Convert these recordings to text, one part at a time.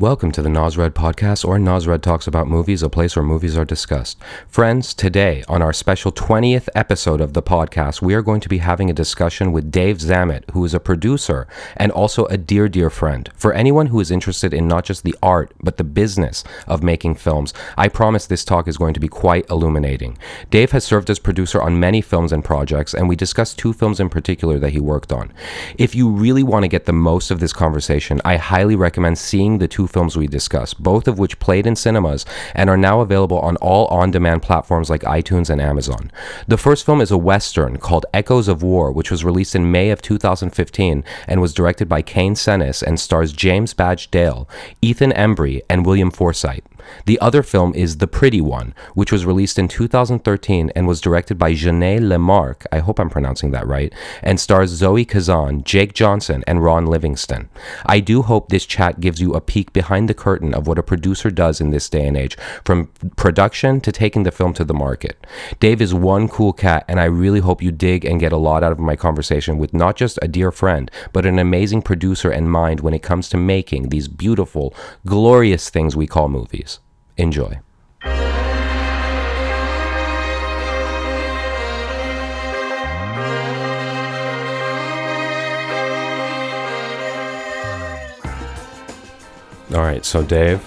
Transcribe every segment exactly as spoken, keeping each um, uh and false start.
Welcome to the Nasred Podcast, or Nasred Talks About Movies, a place where movies are discussed. Friends, today, on our special twentieth episode of the podcast, we are going to be having a discussion with Dave Szamet, who is a producer and also a dear, dear friend. For anyone who is interested in not just the art, but the business of making films, I promise this talk is going to be quite illuminating. Dave has served as producer on many films and projects, and we discussed two films in particular that he worked on. If you really want to get the most of this conversation, I highly recommend seeing the two films we discuss, both of which played in cinemas and are now available on all on-demand platforms like iTunes and Amazon. The first film is a Western called Echoes of War, which was released in May of two thousand fifteen and was directed by Kane Senes and stars James Badge Dale, Ethan Embry, and William Forsythe. The other film is The Pretty One, which was released in two thousand thirteen and was directed by Jenée LaMarque, I hope I'm pronouncing that right, and stars Zoe Kazan, Jake Johnson, and Ron Livingston. I do hope this chat gives you a peek behind the curtain of what a producer does in this day and age, from production to taking the film to the market. Dave is one cool cat, and I really hope you dig and get a lot out of my conversation with not just a dear friend, but an amazing producer and mind when it comes to making these beautiful, glorious things we call movies. Enjoy. All right, so Dave,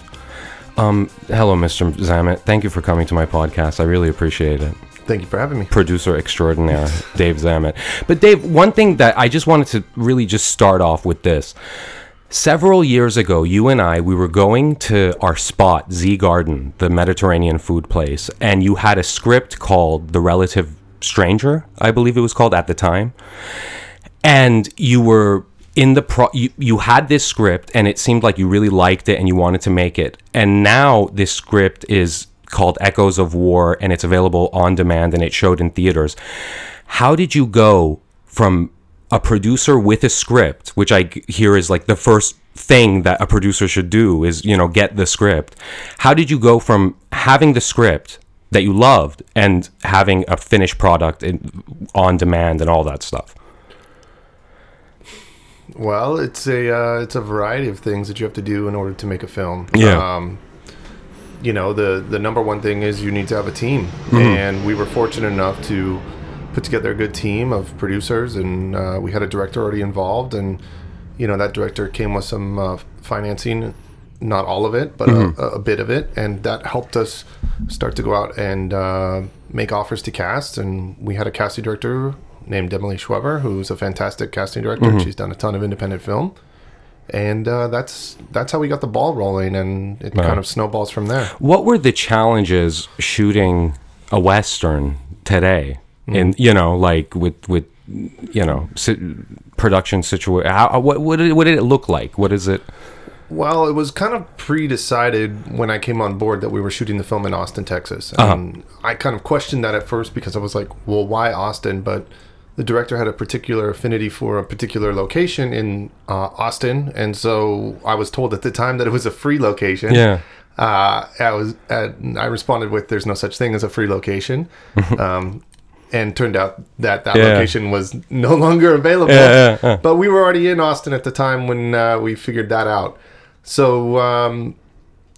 um, hello, Mister Szamet. Thank you for coming to my podcast. I really appreciate it. Thank you for having me. Producer extraordinaire, Dave Szamet. But Dave, one thing that I just wanted to really just start off with this. Several years ago, you and I, we were going to our spot, Z Garden, the Mediterranean food place, and you had a script called The Relative Stranger, I believe it was called at the time. And you were in the pro, you, you had this script, and it seemed like you really liked it and you wanted to make it. And now this script is called Echoes of War, and it's available on demand, and it showed in theaters. How did you go from a producer with a script, which I hear is like the first thing that a producer should do is, you know, get the script. How did you go from having the script that you loved and having a finished product in, on demand and all that stuff? Well, it's a uh, it's a variety of things that you have to do in order to make a film. Yeah. Um, you know, the, the number one thing is you need to have a team. Mm-hmm. And we were fortunate enough to put together a good team of producers, and uh, we had a director already involved, and you know that director came with some uh, financing, not all of it, but mm-hmm. a, a bit of it, and that helped us start to go out and uh, make offers to cast. And we had a casting director named Emily Schweber, who's a fantastic casting director. Mm-hmm. She's done a ton of independent film. And uh, that's that's how we got the ball rolling, and it right. kind of snowballs from there. What were the challenges shooting a Western today? And, you know, like with, with you know, si- production situation, how, what, what, did, what did it look like? What is it? Well, it was kind of pre-decided when I came on board that we were shooting the film in Austin, Texas. And uh-huh. I kind of questioned that at first because I was like, well, why Austin? But the director had a particular affinity for a particular location in uh, Austin. And so I was told at the time that it was a free location. Yeah. Uh, I, was, uh, I responded with, there's no such thing as a free location. Um And turned out that that yeah. location was no longer available. Yeah, yeah, yeah. But we were already in Austin at the time when uh, we figured that out. So um,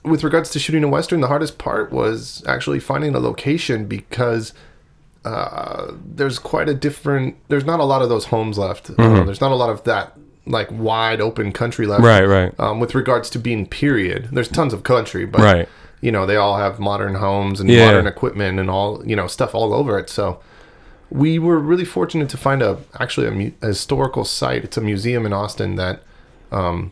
with regards to shooting a Western, the hardest part was actually finding a location because uh, there's quite a different... There's not a lot of those homes left. Mm-hmm. Uh, there's not a lot of that like wide open country left. Right, right. Um, with regards to being period. There's tons of country, but right. you know they all have modern homes and yeah. modern equipment and all you know stuff all over it. So... We were really fortunate to find a actually a, mu- a historical site. It's a museum in Austin that um,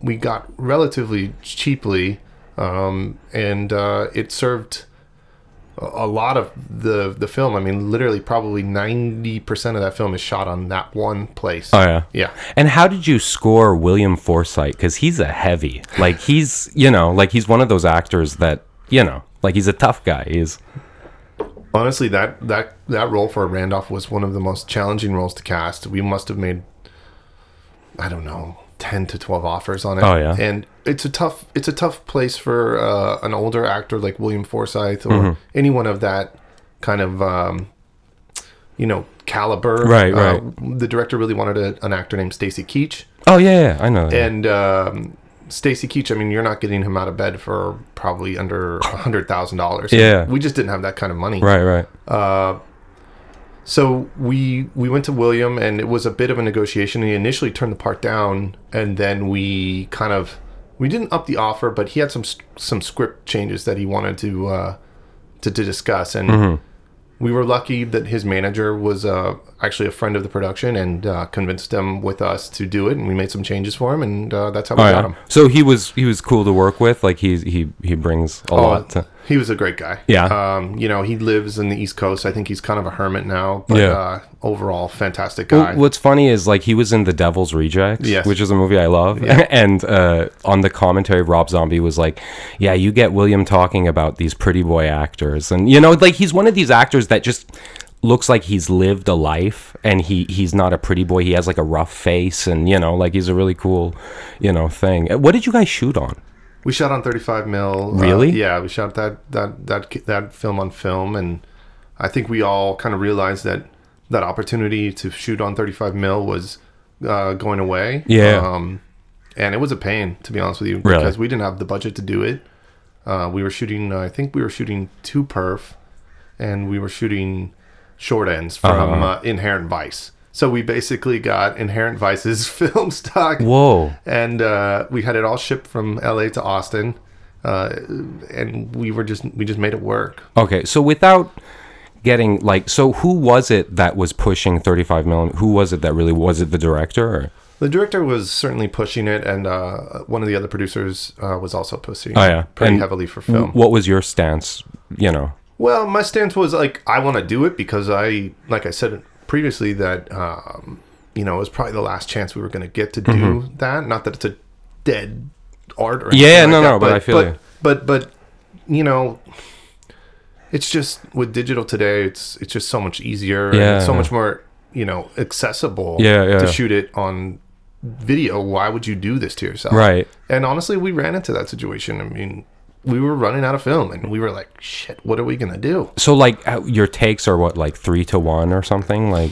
we got relatively cheaply, um, and uh, it served a lot of the the film. I mean, literally, probably ninety percent of that film is shot on that one place. Oh yeah, yeah. And how did you score William Forsythe? Because he's a heavy. Like he's you know like he's one of those actors that you know like he's a tough guy. He's Honestly, that, that, that role for Randolph was one of the most challenging roles to cast. We must have made, I don't know, ten to twelve offers on it. Oh, yeah. And it's a tough it's a tough place for uh, an older actor like William Forsythe or mm-hmm. anyone of that kind of, um, you know, caliber. Right, uh, right. The director really wanted a, an actor named Stacy Keach. Oh, yeah, yeah, I know that. And um, Stacy Keach, I mean, you're not getting him out of bed for probably under one hundred thousand dollars. Yeah. We just didn't have that kind of money. Right, right. Uh, so we we went to William, and it was a bit of a negotiation. He initially turned the part down, and then we kind of... We didn't up the offer, but he had some some script changes that he wanted to uh, to, to discuss. And mm-hmm. we were lucky that his manager was uh, actually a friend of the production and uh, convinced him with us to do it. And we made some changes for him, and uh, that's how we oh, got yeah. him. So he was he was cool to work with. Like he he he brings a oh, lot. To... He was a great guy. Yeah. Um. You know, he lives in the East Coast. I think he's kind of a hermit now. But yeah. uh, overall, fantastic guy. Well, what's funny is like he was in The Devil's Rejects, yes. which is a movie I love. Yeah. And uh, on the commentary, Rob Zombie was like, "Yeah, you get William talking about these pretty boy actors, and you know, like he's one of these actors that just." Looks like he's lived a life, and he he's not a pretty boy. He has like a rough face, and you know, like he's a really cool, you know, thing. What did you guys shoot on? We shot on thirty-five mil. Really? Uh, yeah, we shot that that that that film on film, and I think we all kind of realized that that opportunity to shoot on thirty-five mil was uh, going away. Yeah. Um, and it was a pain, to be honest with you, really? Because we didn't have the budget to do it. Uh, we were shooting. Uh, I think we were shooting two perf, and we were shooting. Short ends from uh-huh. uh, Inherent Vice. So we basically got Inherent Vice's film stock. Whoa. And uh, we had it all shipped from L A to Austin. Uh, and we were just, we just made it work. Okay. So without getting like, so who was it that was pushing thirty-five millimeter? Who was it that really, was it the director? Or? The director was certainly pushing it. And uh, one of the other producers uh, was also pushing oh, yeah. it pretty and heavily for film. What was your stance, you know? Well, my stance was, like, I want to do it because I, like I said previously, that, um, you know, it was probably the last chance we were going to get to do mm-hmm. that. Not that it's a dead art or anything Yeah, no, like no, that, but, but I feel but, you. But, but, but, you know, it's just, with digital today, it's it's just so much easier yeah, and so yeah. much more, you know, accessible yeah, yeah. to shoot it on video. Why would you do this to yourself? Right. And honestly, we ran into that situation. I mean... We were running out of film, and we were like, "Shit, what are we gonna do?" So, like, your takes are what, like three to one or something? Like,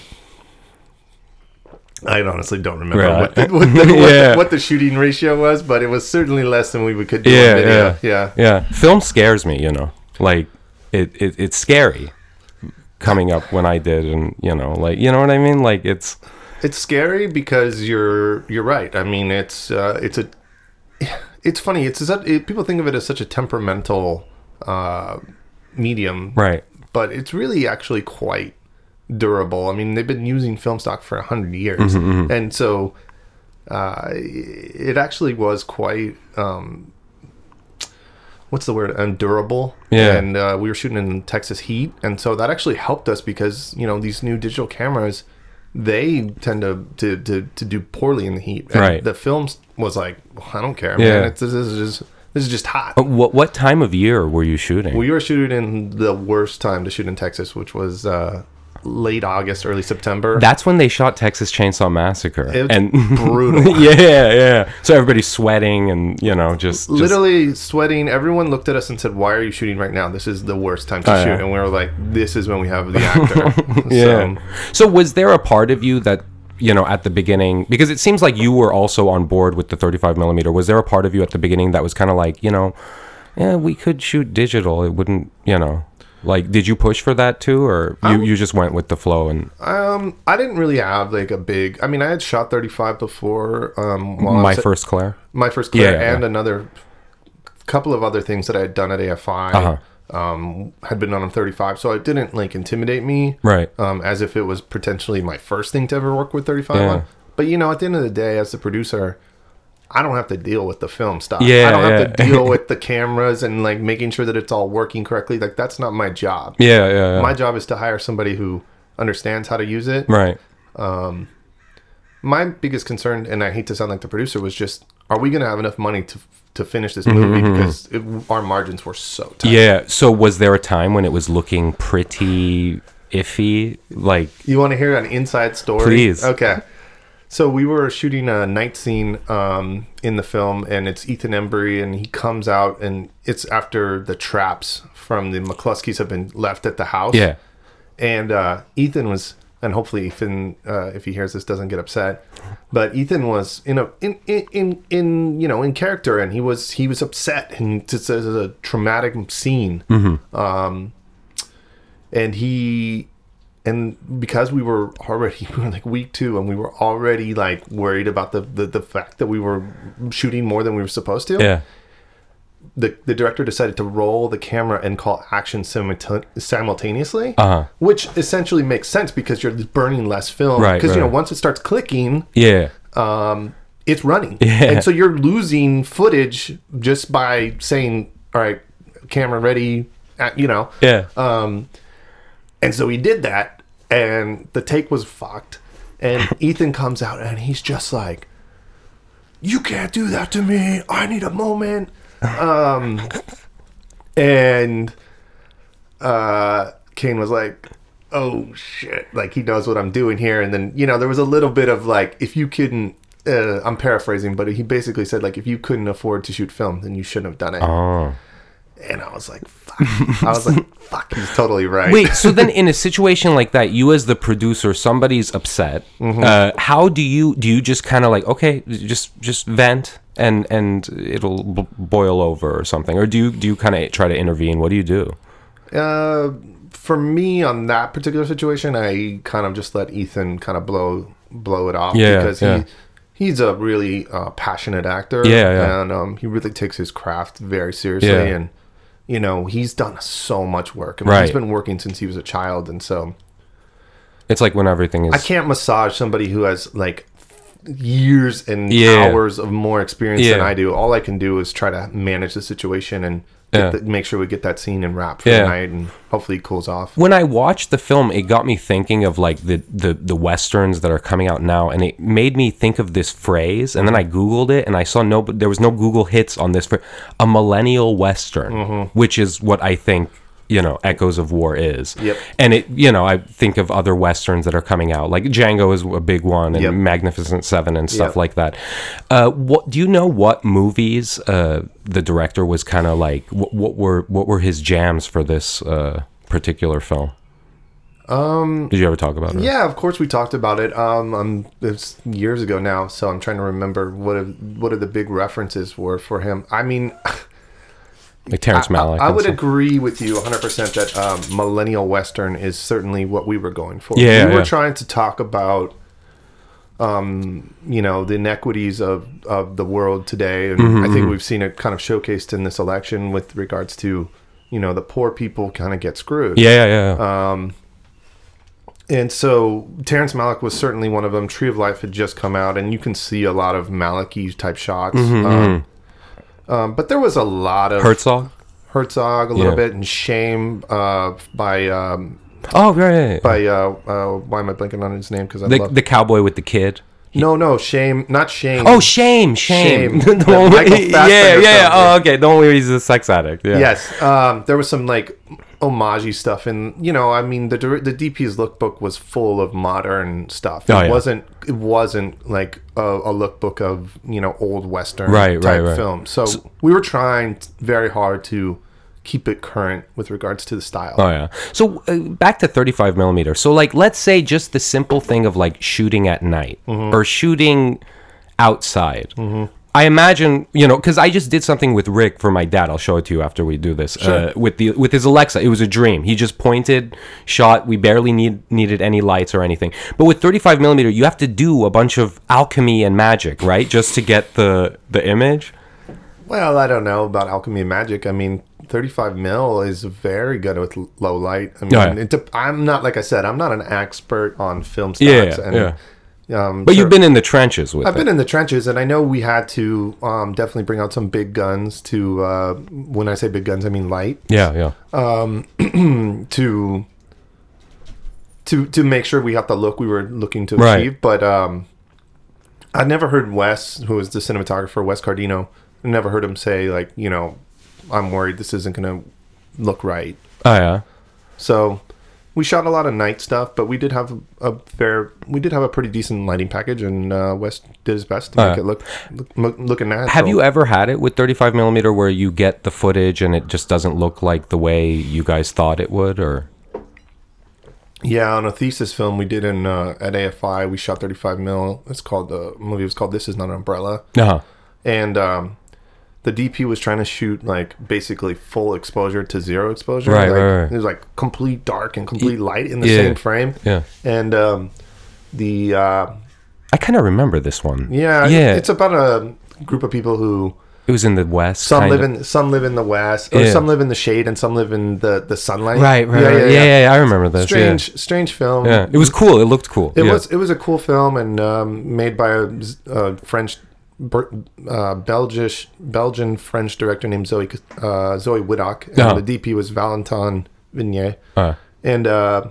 I honestly don't remember right. what, the, what, the, yeah. what, the, what the shooting ratio was, but it was certainly less than we would could do. Yeah, on video. yeah, yeah, yeah. Film scares me, you know. Like, it, it it's scary coming up when I did, and you know, like, you know what I mean? Like, it's it's scary because you're you're right. I mean, it's uh, it's a. It's funny. It's, it's it, people think of it as such a temperamental uh, medium, right? But it's really actually quite durable. I mean, they've been using film stock for a hundred years, mm-hmm, mm-hmm. and so uh, it actually was quite um, what's the word? Endurable. Yeah. And uh, we were shooting in Texas heat, and so that actually helped us because you know these new digital cameras they tend to, to, to, to do poorly in the heat. And right. The film was like, well, I don't care, yeah. man. It's, this is just this is just hot. What what time of year were you shooting? We were shooting in the worst time to shoot in Texas, which was uh, late August, early September. That's when they shot Texas Chainsaw Massacre. It was and brutal. yeah, yeah. So everybody's sweating and you know just, just literally sweating. Everyone looked at us and said, "Why are you shooting right now? This is the worst time to oh, shoot." Yeah. And we were like, "This is when we have the actor." yeah. So. so was there a part of you that you know at the beginning because it seems like you were also on board with the thirty-five millimeter? Was there a part of you at the beginning that was kind of like you know, yeah, we could shoot digital. It wouldn't you know. Like, did you push for that too, or you, um, you just went with the flow? And um, I didn't really have like a big. I mean, I had shot thirty-five before. Um, while my first at, Claire, my first Claire, yeah, and yeah. another couple of other things that I had done at A F I uh-huh. um, had been on thirty-five, so it didn't like intimidate me, right? Um, as if it was potentially my first thing to ever work with thirty-five yeah. on. But you know, at the end of the day, as the producer. I don't have to deal with the film stuff. Yeah, I don't have yeah. to deal with the cameras and like making sure that it's all working correctly. Like that's not my job. Yeah, yeah. yeah. My job is to hire somebody who understands how to use it. Right. Um, my biggest concern, and I hate to sound like the producer, was just, are we going to have enough money to to finish this movie? Mm-hmm. Because it, our margins were so tight. Yeah. So was there a time when it was looking pretty iffy? Like you want to hear an inside story? Please. Okay. So we were shooting a night scene um, in the film, and it's Ethan Embry, and he comes out, and it's after the traps from the McCluskeys have been left at the house. Yeah. And uh, Ethan was and hopefully Ethan, uh, if he hears this, doesn't get upset. But Ethan was, you know, in in in, in you know in character, and he was he was upset, and this is a traumatic scene. Mm-hmm. Um, and he, and because we were already we were like week two, and we were already like worried about the, the the fact that we were shooting more than we were supposed to. Yeah. The the director decided to roll the camera and call action simulta- simultaneously, uh-huh. which essentially makes sense because you're burning less film. Because right, right. you know once it starts clicking, yeah, um, it's running, yeah. and so you're losing footage just by saying, "All right, camera ready," you know, yeah. Um, and so he did that, and the take was fucked. And Ethan comes out, and he's just like, "You can't do that to me. I need a moment." Um, and, uh, Kane was like, oh shit, like he knows what I'm doing here. And then, you know, there was a little bit of like, if you couldn't, uh, I'm paraphrasing, but he basically said like, if you couldn't afford to shoot film, then you shouldn't have done it. Oh. And I was like, fuck. I was like, fuck, he's totally right. Wait, so then in a situation like that, you as the producer, somebody's upset. Mm-hmm. Uh, how do you, do you just kind of like, okay, just, just vent? And and it'll b- boil over or something, or do you do you kind of try to intervene? What do you do? Uh, for me, on that particular situation, I kind of just let Ethan kind of blow blow it off yeah, because yeah. he he's a really uh, passionate actor, yeah, yeah. and um, he really takes his craft very seriously. Yeah. And you know, he's done so much work. I mean, right. he's been working since he was a child, and so it's like when everything is. I can't massage somebody who has like. years and yeah. hours of more experience yeah. than I do. All I can do is try to manage the situation and yeah. the, make sure we get that scene and wrap for yeah. the night, and hopefully it cools off. When I watched the film, it got me thinking of like the, the, the Westerns that are coming out now, and it made me think of this phrase, and then I Googled it, and I saw no, there was no Google hits on this, phrase, a millennial Western, mm-hmm. which is what I think you know, Echoes of War is. Yep. And it, you know, I think of other Westerns that are coming out, like Django is a big one, and yep. Magnificent Seven and stuff yep. like that. Uh, what do you know? What movies uh, the director was kind of like? What, what were what were his jams for this uh, particular film? Um, Did you ever talk about it? Yeah, of course we talked about it. Um, um, it's years ago now, so I'm trying to remember what a, what are the big references were for him. I mean. Like Terrence Malick. I, I would stuff. agree with you one hundred percent that um, millennial Western is certainly what we were going for. Yeah, we yeah. were trying to talk about, um, you know, the inequities of, of the world today, and mm-hmm, I think mm-hmm. we've seen it kind of showcased in this election with regards to, you know, the poor people kind of get screwed. Yeah, yeah. yeah. Um, and so Terrence Malick was certainly one of them. Tree of Life had just come out, and you can see a lot of Malick-y type shots. Mm-hmm, um, mm-hmm. Um, but there was a lot of Herzog, Herzog a little yeah. bit, and Shame uh, by um, oh right, right. by uh, uh, why am I blanking on his name? Because I the, love the cowboy with the kid. No, no, Shame, not Shame. Oh, Shame, Shame. shame. the only, Michael yeah, yeah. Oh, okay. The only reason he's a sex addict. Yeah. Yes. Um, there was some like homage-y stuff, and you know, I mean, the the D P's lookbook was full of modern stuff. It oh, yeah. wasn't. It wasn't like a, a lookbook of you know old Western right, type right, right. film. So, so we were trying very hard to keep it current with regards to the style. Oh yeah. So uh, back to thirty-five millimeter. So like, let's say just the simple thing of like shooting at night mm-hmm. or shooting outside. Mm-hmm. I imagine, you know, because I just did something with Rick for my dad. I'll show it to you after we do this. Sure. Uh, with the with his Alexa, it was a dream. He just pointed, shot. We barely need, needed any lights or anything. But with thirty-five millimeter, you have to do a bunch of alchemy and magic, right? Just to get the the image? Well, I don't know about alchemy and magic. I mean, thirty-five mil is very good with low light. I mean, oh, yeah. it de- I'm not, like I said, I'm not an expert on film stocks. Yeah, yeah, and yeah. Um, but sure. You've been in the trenches with I've it. been in the trenches, and I know we had to um, definitely bring out some big guns to, uh, when I say big guns, I mean light. Yeah, yeah. Um, to to to make sure we got the look we were looking to right. achieve. But um, I never heard Wes, who is the cinematographer, Wes Cardino, I never heard him say, like, you know, I'm worried this isn't going to look right. Oh, yeah. So... we shot a lot of night stuff, but we did have a fair, we did have a pretty decent lighting package, and uh, Wes did his best to make uh, it look, look looking natural. Have you ever had it with thirty-five millimeter where you get the footage and it just doesn't look like the way you guys thought it would, or? Yeah, on a thesis film we did in uh, at A F I, we shot thirty-five mil. It's called the movie was called This Is Not an Umbrella. Uh-huh. And um, the D P was trying to shoot like basically full exposure to zero exposure. Right, like, right, right. It was like complete dark and complete light in the yeah. same frame. Yeah. And um, the uh, I kind of remember this one. Yeah, yeah. It's about a group of people who. It was in the West. Some live of. in some live in the West, or yeah. some live in the shade, and some live in the, the sunlight. Right, right, yeah, yeah, yeah. yeah, yeah, yeah I remember this. Strange, yeah. strange film. Yeah, it was cool. It looked cool. It yeah. was it was a cool film, and um, made by a, a French, uh, Belgish, Belgian French director named Zoe uh, Zoe Widdock, and uh-huh. the D P was Valentin Vignier. Uh-huh. And uh,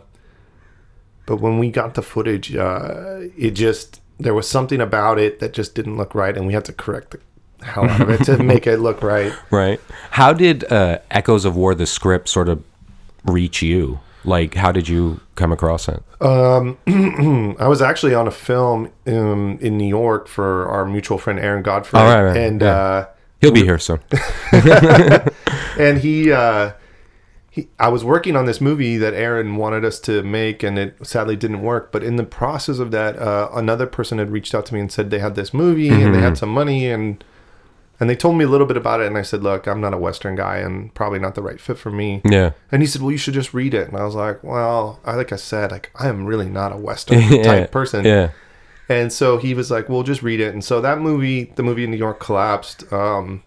but when we got the footage, uh, it just there was something about it that just didn't look right, and we had to correct it. How out of it to make it look right. Right. How did uh, Echoes of War, the script, sort of reach you? Like, how did you come across it? Um, I was actually on a film in, in New York for our mutual friend Aaron Godfrey. Oh, right, right. And yeah. uh, he'll be here soon. and he, uh, he, I was working on this movie that Aaron wanted us to make, and it sadly didn't work. But in the process of that, uh, another person had reached out to me and said they had this movie mm-hmm. and they had some money and. And they told me a little bit about it, and I said, look, I'm not a Western guy and probably not the right fit for me. Yeah. And he said, well, you should just read it. And I was like, well, I, like I said, like I am really not a Western yeah. type person. Yeah. And so he was like, well, just read it. And so that movie, the movie in New York collapsed. Um,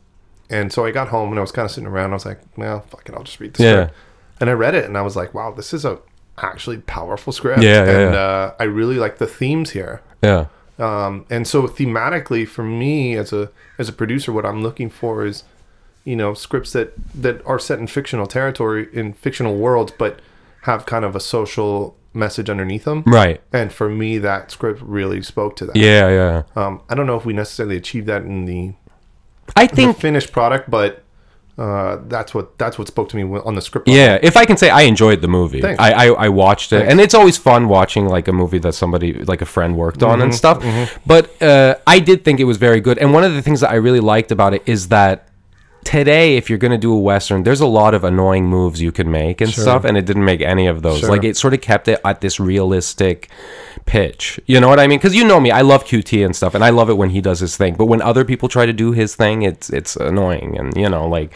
and so I got home, and I was kind of sitting around. I was like, well, fuck it. I'll just read the script. Yeah. And I read it, and I was like, wow, this is a actually powerful script. Yeah, and yeah. Uh, I really like the themes here. Yeah. Um, and so thematically for me as a as a producer, what I'm looking for is, you know, scripts that, that are set in fictional territory, in fictional worlds, but have kind of a social message underneath them. Right. And for me, that script really spoke to that. Yeah, yeah. Um, I don't know if we necessarily achieved that in the, I think, the finished product, but... Uh, that's what that's what spoke to me on the script. Yeah, if I can say I enjoyed the movie. I, I I watched it, Thanks. and it's always fun watching like a movie that somebody like a friend worked on mm-hmm, and stuff. Mm-hmm. But uh, I did think it was very good. And one of the things that I really liked about it is that today, if you're going to do a Western, there's a lot of annoying moves you can make and sure. stuff, and it didn't make any of those. Sure. Like it sort of kept it at this realistic pitch. You know what I mean? Because you know me, I love Q T and stuff, and I love it when he does his thing. But when other people try to do his thing, it's it's annoying, and you know, like,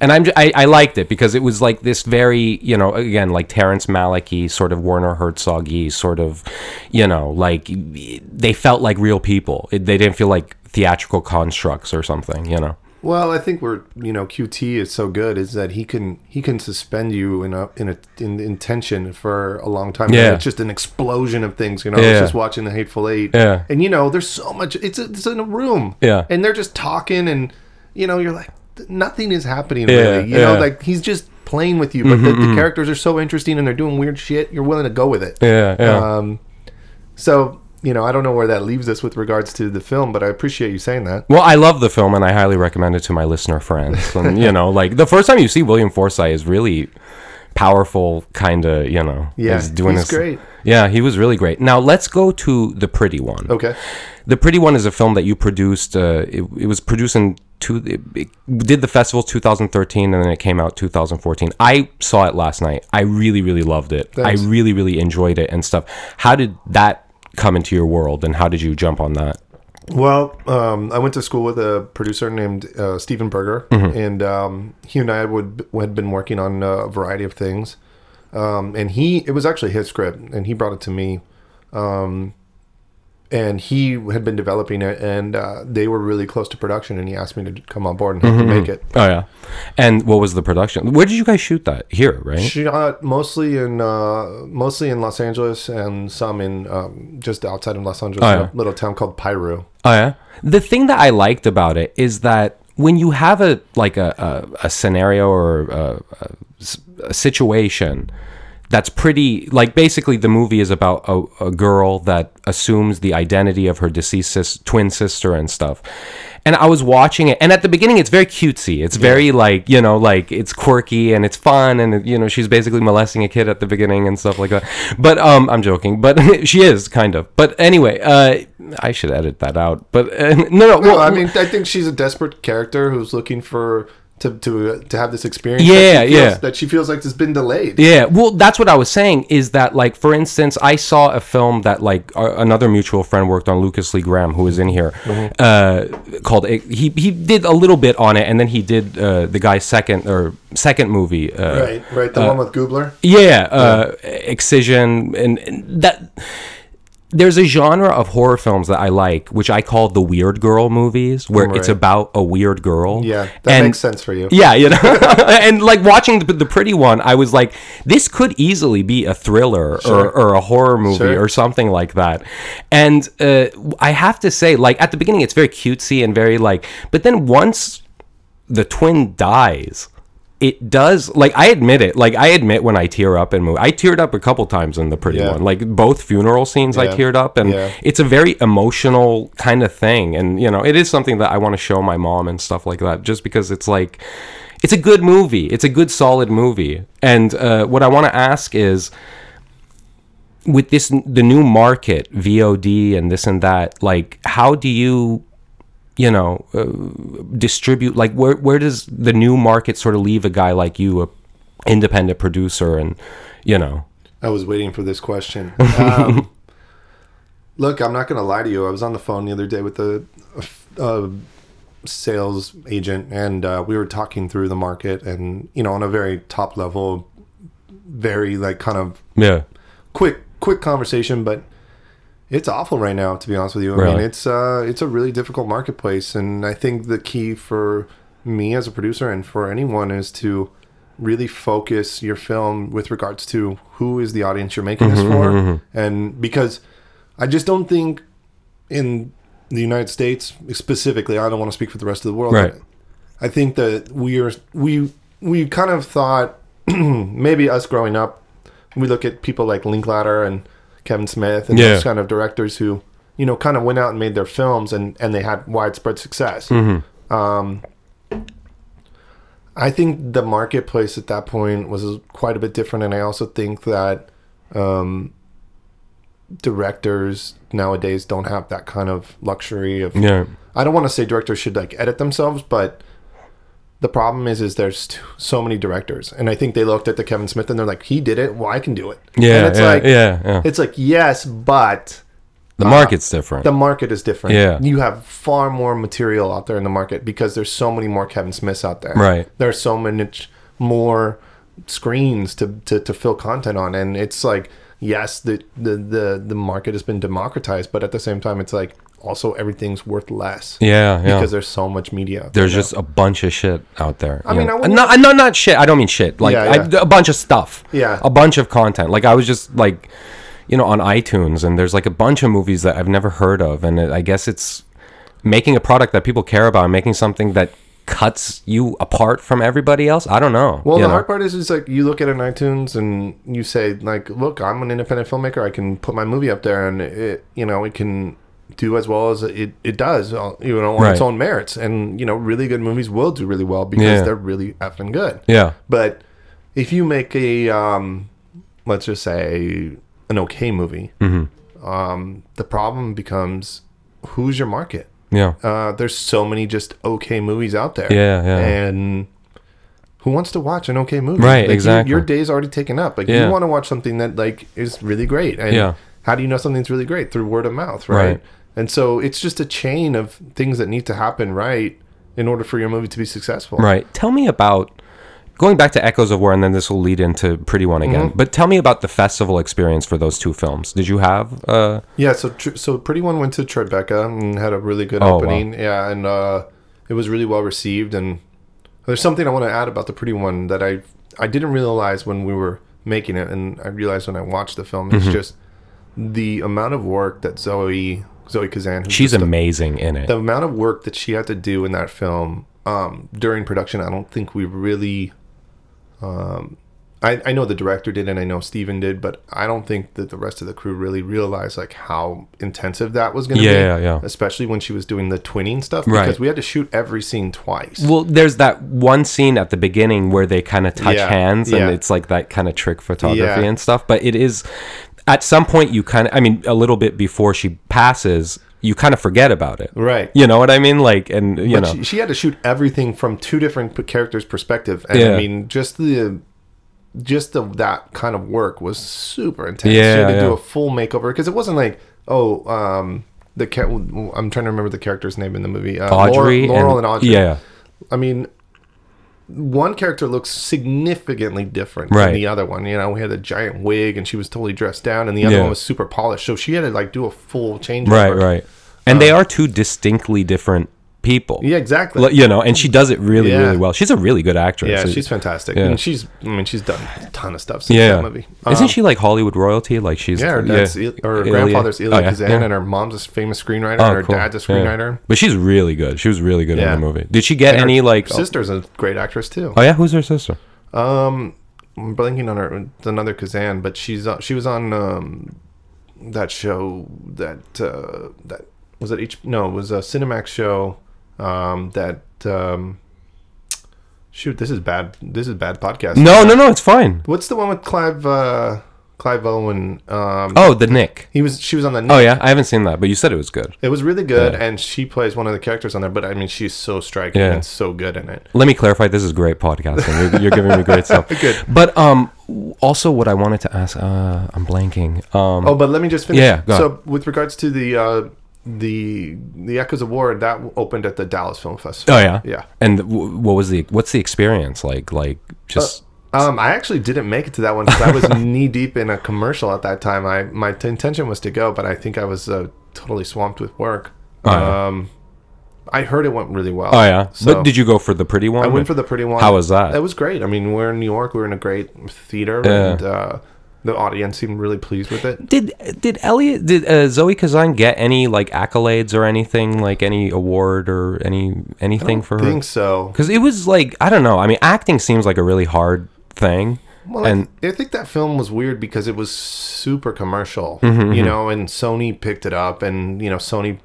and I'm I, I liked it because it was like this very, you know, again, like Terrence Malick-y, sort of Werner Herzog-y, sort of, you know, like they felt like real people. It, they didn't feel like theatrical constructs or something, you know. Well, I think we're, you know, Q T is so good is that he can he can suspend you in a in a in, in tension for a long time. Yeah. It's just an explosion of things, you know. Yeah. I was just watching The Hateful Eight. Yeah. And you know, there's so much. It's a, it's in a room. Yeah. And they're just talking, and you know, you're like nothing is happening yeah. really. You yeah. know, like he's just playing with you, but mm-hmm, the, the mm-hmm. characters are so interesting and they're doing weird shit. You're willing to go with it. Yeah. Yeah. Um, so. You know, I don't know where that leaves us with regards to the film, but I appreciate you saying that. Well, I love the film, and I highly recommend it to my listener friends. And, you know, like, the first time you see William Forsythe is really powerful, kind of, you know. Yeah, he's doing he's this, great. Yeah, he was really great. Now, let's go to The Pretty One. Okay. The Pretty One is a film that you produced. Uh, it, it was produced in... Two, it, it did the festival twenty thirteen, and then it came out two thousand fourteen. I saw it last night. I really, really loved it. Thanks. I really, really enjoyed it and stuff. How did that... come into your world, and how did you jump on that? Well, um, I went to school with a producer named uh, Steven Berger, mm-hmm. and um, he and I would had been working on a variety of things. Um, and he, it was actually his script, and he brought it to me. Um, and he had been developing it, and uh, they were really close to production, and he asked me to come on board and help mm-hmm. him make it. Oh yeah. And what was the production? Where did you guys shoot that? Here, right? Shot mostly in uh, mostly in Los Angeles, and some in um, just outside of Los Angeles, oh, yeah. in a little town called Piru. Oh yeah. The thing that I liked about it is that when you have a like a a, a scenario or a, a situation. That's pretty, like, basically the movie is about a, a girl that assumes the identity of her deceased sis, twin sister and stuff. And I was watching it, and at the beginning it's very cutesy. It's very, yeah. like, you know, like, it's quirky and it's fun, and, you know, she's basically molesting a kid at the beginning and stuff like that. But, um, I'm joking, but she is, kind of. But anyway, uh, I should edit that out. But, uh, no, no, no. Well, I mean, I think she's a desperate character who's looking for... to to uh, to have this experience. Yeah, that feels, yeah. That she feels like it's been delayed. Yeah, well, that's what I was saying, is that, like, for instance, I saw a film that, like, uh, another mutual friend worked on, Lucas Lee Graham, who is in here, mm-hmm. uh, called, he he did a little bit on it, and then he did uh, the guy's second, or second movie. Uh, right, right, the uh, one with Goobler? Yeah, uh, yeah. Excision, and, and that... There's a genre of horror films that I like, which I call the weird girl movies, where right. it's about a weird girl. Yeah, that and, makes sense for you. Yeah, you know. And like watching the, the Pretty One, I was like, this could easily be a thriller sure. or, or a horror movie sure. or something like that. And uh, I have to say, like at the beginning, it's very cutesy and very like, but then once the twin dies. It does, like, I admit it. Like, I admit when I tear up in movies. I teared up a couple times in The Pretty yeah. One. Like, both funeral scenes yeah. I teared up. And yeah. it's a very emotional kind of thing. And, you know, it is something that I want to show my mom and stuff like that. Just because it's, like, it's a good movie. It's a good, solid movie. And uh, what I want to ask is, with this, the new market, V O D and this and that, like, how do you... you know, uh, distribute, like, where where does the new market sort of leave a guy like you, a independent producer, and, you know. I was waiting for this question. Um, look, I'm not going to lie to you. I was on the phone the other day with a, a sales agent, and uh, we were talking through the market, and, you know, on a very top level, very, like, kind of yeah, quick quick conversation, but... It's awful right now, to be honest with you. I really? mean, it's uh, it's a really difficult marketplace, and I think the key for me as a producer and for anyone is to really focus your film with regards to who is the audience you're making mm-hmm, this for. Mm-hmm. And because I just don't think in the United States specifically, I don't want to speak for the rest of the world. Right. I think that we are we we kind of thought maybe us growing up, we look at people like Linklater and Kevin Smith and yeah. those kind of directors who, you know, kind of went out and made their films and, and they had widespread success. Mm-hmm. Um, I think the marketplace at that point was quite a bit different. And I also think that um, directors nowadays don't have that kind of luxury of, yeah. I don't want to say directors should like edit themselves, but the problem is, is there's t- so many directors, and I think they looked at the Kevin Smith and they're like, "He did it. Well, I can do it." Yeah, and it's yeah, like, yeah, yeah. It's like, yes, but the uh, market's different. The market is different. Yeah, you have far more material out there in the market because there's so many more Kevin Smiths out there. Right, there's so many more screens to to, to fill content on, and it's like, yes, the, the the the market has been democratized, but at the same time, it's like. Also, everything's worth less. Yeah, yeah. Because there's so much media. Out there's there. just a bunch of shit out there. I mean, know? I wouldn't... Not, not, not shit. I don't mean shit. Like, yeah, yeah. I, a bunch of stuff. Yeah. A bunch of content. Like, I was just, like, you know, on iTunes, and there's, like, a bunch of movies that I've never heard of. And it, I guess it's making a product that people care about and making something that cuts you apart from everybody else. I don't know. Well, the know? hard part is, is, like, you look at an iTunes and you say, like, look, I'm an independent filmmaker. I can put my movie up there, and, it, you know, it can... do as well as it, it does, you know, on right. its own merits. And, you know, really good movies will do really well because yeah. they're really effing good. Yeah. But if you make a, um, let's just say, an okay movie, mm-hmm. um, the problem becomes who's your market? Yeah. Uh, there's so many just okay movies out there. Yeah, yeah. And who wants to watch an okay movie? Right, like, exactly. You, your day's already taken up. Like, yeah. you want to watch something that, like, is really great. And yeah. how do you know something's really great? Through word of mouth, right? Right. And so it's just a chain of things that need to happen right in order for your movie to be successful. Right. Tell me about, going back to Echoes of War, and then this will lead into Pretty One again, mm-hmm. but tell me about the festival experience for those two films. Did you have? Uh... Yeah, so so Pretty One went to Tribeca and had a really good oh, opening. Wow. Yeah, and uh, it was really well received. And there's something I want to add about the Pretty One that I, I didn't realize when we were making it, and I realized when I watched the film, it's mm-hmm. just the amount of work that Zoe... Zoe Kazan. She's amazing the, in it. The amount of work that she had to do in that film um, during production, I don't think we really... Um, I, I know the director did and I know Steven did, but I don't think that the rest of the crew really realized like how intensive that was going to yeah, be. Yeah, yeah. Especially when she was doing the twinning stuff. Right. Because we had to shoot every scene twice. Well, there's that one scene at the beginning where they kind of touch yeah, hands and yeah. it's like that kind of trick photography yeah. and stuff. But it is... At some point, you kind of, I mean, a little bit before she passes, you kind of forget about it. Right. You know what I mean? Like, and, you but know. She, she had to shoot everything from two different characters' perspective. And yeah. I mean, just the... just the, that kind of work was super intense. Yeah, she had to yeah. do a full makeover because it wasn't like oh um the cat I'm trying to remember the character's name in the movie uh, Audrey Laurel, Laurel and, and Audrey. Yeah, I mean, one character looks significantly different right. than the other one. You know, we had a giant wig and she was totally dressed down, and the other yeah. one was super polished. So she had to like do a full change. Right, right. And um, they are two distinctly different people. Yeah, exactly. You know, and she does it really, yeah. really well. She's a really good actress. Yeah, she's fantastic. Yeah. And she's, I mean, she's done a ton of stuff since yeah. that movie. Um, Isn't she like Hollywood royalty? Like she's yeah, her, dad's yeah. Il- her Ilia. grandfather's Elia oh, yeah. Kazan, yeah. and her mom's a famous screenwriter, oh, and her cool. dad's a screenwriter. Yeah. But she's really good. She was really good yeah. in the movie. Did she get and any her like? Sister's a great actress too. Oh yeah, who's her sister? Um, I'm blanking on her. It's another Kazan, but she's uh, she was on um that show that uh, that was it. H- no, it was a Cinemax show. Um, that um, shoot, this is bad. This is bad podcast. No, no, no, it's fine. What's the one with Clive? Uh, Clive Owen. Um, oh, the Nick. He was. She was on the Nick. Oh yeah, I haven't seen that, but you said it was good. It was really good, yeah. and she plays one of the characters on there. But I mean, she's so striking yeah. and so good in it. Let me clarify. This is great podcasting. You're, you're giving me great stuff. Good. But um, also, what I wanted to ask, uh, I'm blanking. Um, oh, but let me just finish. Yeah. Go so, on. With regards to the. Uh, the the Echoes of War that opened at the Dallas Film Festival. Oh yeah, yeah. And what was the what's the experience like? Like just uh, um, I actually didn't make it to that one because I was knee deep in a commercial at that time. I my t- intention was to go, but I think I was uh, totally swamped with work. Oh, yeah. Um, I heard it went really well. Oh yeah, so but did you go for The Pretty One? I went for The Pretty One. How was that? That was great. I mean, we're in New York. We're in a great theater. Yeah. And, uh, the audience seemed really pleased with it. Did did Elliot did uh, Zoe Kazan get any like accolades or anything, like any award or any anything I don't for her? I think so. Because it was like I don't know. I mean, acting seems like a really hard thing. Well, and I, I think that film was weird because it was super commercial, mm-hmm, you know, and Sony picked it up, and you know, Sony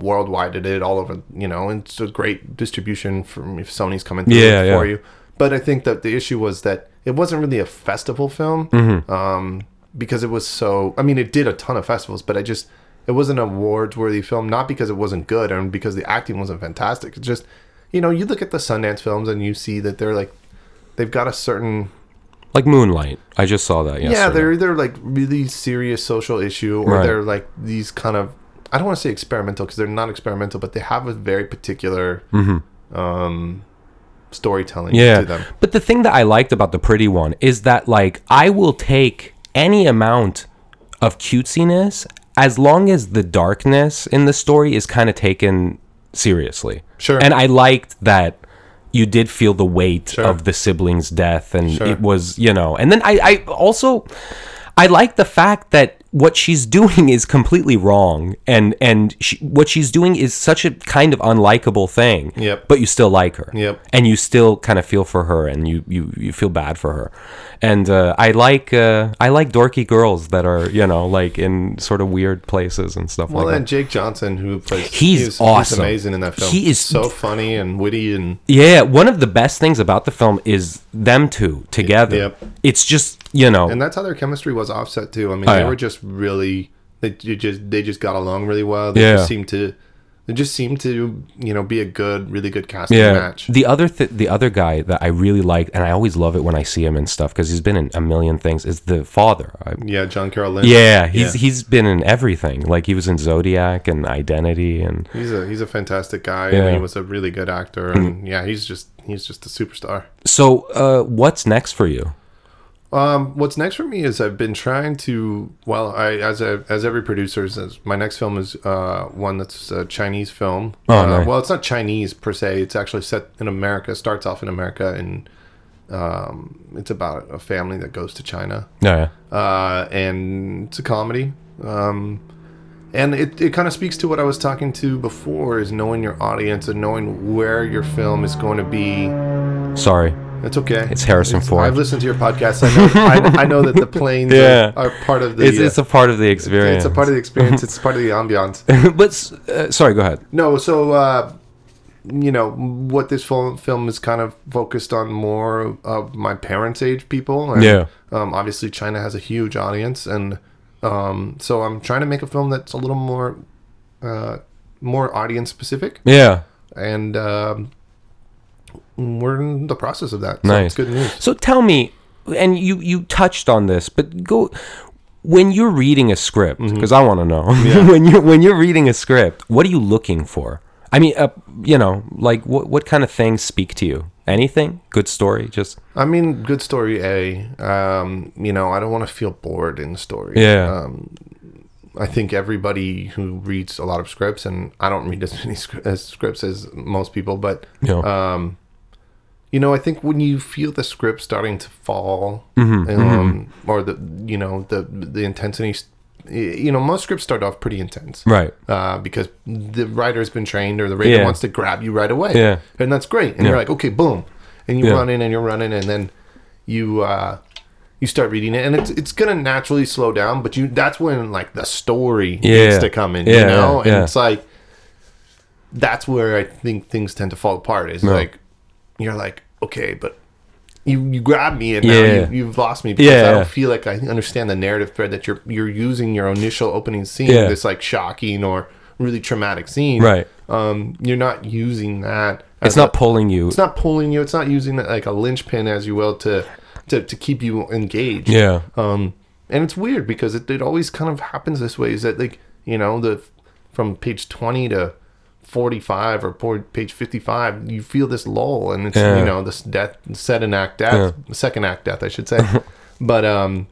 worldwide did it all over, you know, and it's a great distribution from if Sony's coming through yeah, yeah. for you. But I think that the issue was that it wasn't really a festival film, mm-hmm. um, because it was so... I mean, it did a ton of festivals, but I just... It wasn't an awards-worthy film, not because it wasn't good and because the acting wasn't fantastic. It's just, you know, you look at the Sundance films and you see that they're like... They've got a certain... Like Moonlight. I just saw that yesterday. Yeah, they're either like really serious social issue or right. they're like these kind of... I don't want to say experimental because they're not experimental, but they have a very particular... Mm-hmm. Um, storytelling yeah. to them. But the thing that I liked about The Pretty One is that like I will take any amount of cutesiness as long as the darkness in the story is kind of taken seriously. Sure. And I liked that you did feel the weight sure. of the siblings' death and sure. it was, you know, and then I, I also I like the fact that what she's doing is completely wrong, and and she, what she's doing is such a kind of unlikable thing. Yep. But you still like her. Yep. And you still kind of feel for her, and you, you, you feel bad for her. And uh, I like uh, I like dorky girls that are, you know, like in sort of weird places and stuff well, like that. Well, and Jake Johnson, who plays he's he was, awesome, he's amazing in that film. He is so funny and witty and yeah. One of the best things about the film is them two together. Yep. It's just. You know, and that's how their chemistry was offset too. I mean, oh, they yeah. were just really they just they just got along really well. They yeah. just seemed to they just seemed to you know be a good, really good casting yeah. match. The other th- the other guy that I really liked, and I always love it when I see him and stuff because he's been in a million things. Is the father? I, yeah, John Carroll Lynch. Yeah, he's yeah. he's been in everything. Like he was in Zodiac and Identity, and he's a he's a fantastic guy, yeah. and he was a really good actor. And mm. yeah, he's just he's just a superstar. So, uh, what's next for you? Um, what's next for me is I've been trying to, well, I as a, as every producer says, my next film is uh, one that's a Chinese film. Oh, uh, nice. Well, it's not Chinese per se. It's actually set in America, starts off in America, and um, it's about a family that goes to China. Oh, yeah. Uh, and it's a comedy. Um, and it, it kind of speaks to what I was talking to before, is knowing your audience and knowing where your film is going to be. Sorry. It's okay. It's Harrison it's, Ford. I've listened to your podcast. I know, I, I know that the planes yeah. are, are part of the... It's, it's a part of the experience. It's a part of the experience. It's part of the ambiance. But, uh, sorry, go ahead. No, so, uh, you know, what this film, film is kind of focused on more of my parents' age people. And, yeah. Um, obviously, China has a huge audience. And um, so I'm trying to make a film that's a little more... uh, more audience specific. Yeah. And um, we're in the process of that. So nice. It's good news. So tell me, and you, you touched on this, but go... When you're reading a script, because mm-hmm. I want to know, yeah. when you're when you're reading a script, what are you looking for? I mean, uh, you know, like what what kind of things speak to you? Anything? Good story, just. I mean, good story. A, um, you know, I don't want to feel bored in story. Yeah. Um, I think everybody who reads a lot of scripts, and I don't read as many script, as scripts as most people, but, no. um, you know, I think when you feel the script starting to fall, mm-hmm, um, mm-hmm. or the you know the the intensity, you know, most scripts start off pretty intense, right? Uh, because the writer's been trained, or the writer yeah. wants to grab you right away, yeah. and that's great. And yeah. you're like, okay, boom, and you yeah. run in and you're running, and then you uh, you start reading it, and it's it's gonna naturally slow down. But you that's when like the story yeah. needs to come in, yeah, you know, yeah, yeah. and it's like that's where I think things tend to fall apart. Is no. like you're like. Okay, but you, you grabbed me and now yeah. you, you've lost me because yeah. I don't feel like I understand the narrative thread that you're you're using your initial opening scene, yeah. this like shocking or really traumatic scene. Right. Um, you're not using that. It's not a, pulling you. It's not pulling you. It's not using that like a linchpin, as you will, to to, to keep you engaged. Yeah. Um, and it's weird because it, it always kind of happens this way. Is that like, you know, the from page twenty to forty-five or page fifty-five, you feel this lull, and it's yeah. you know this death, second act death, yeah. second act death, I should say. But um,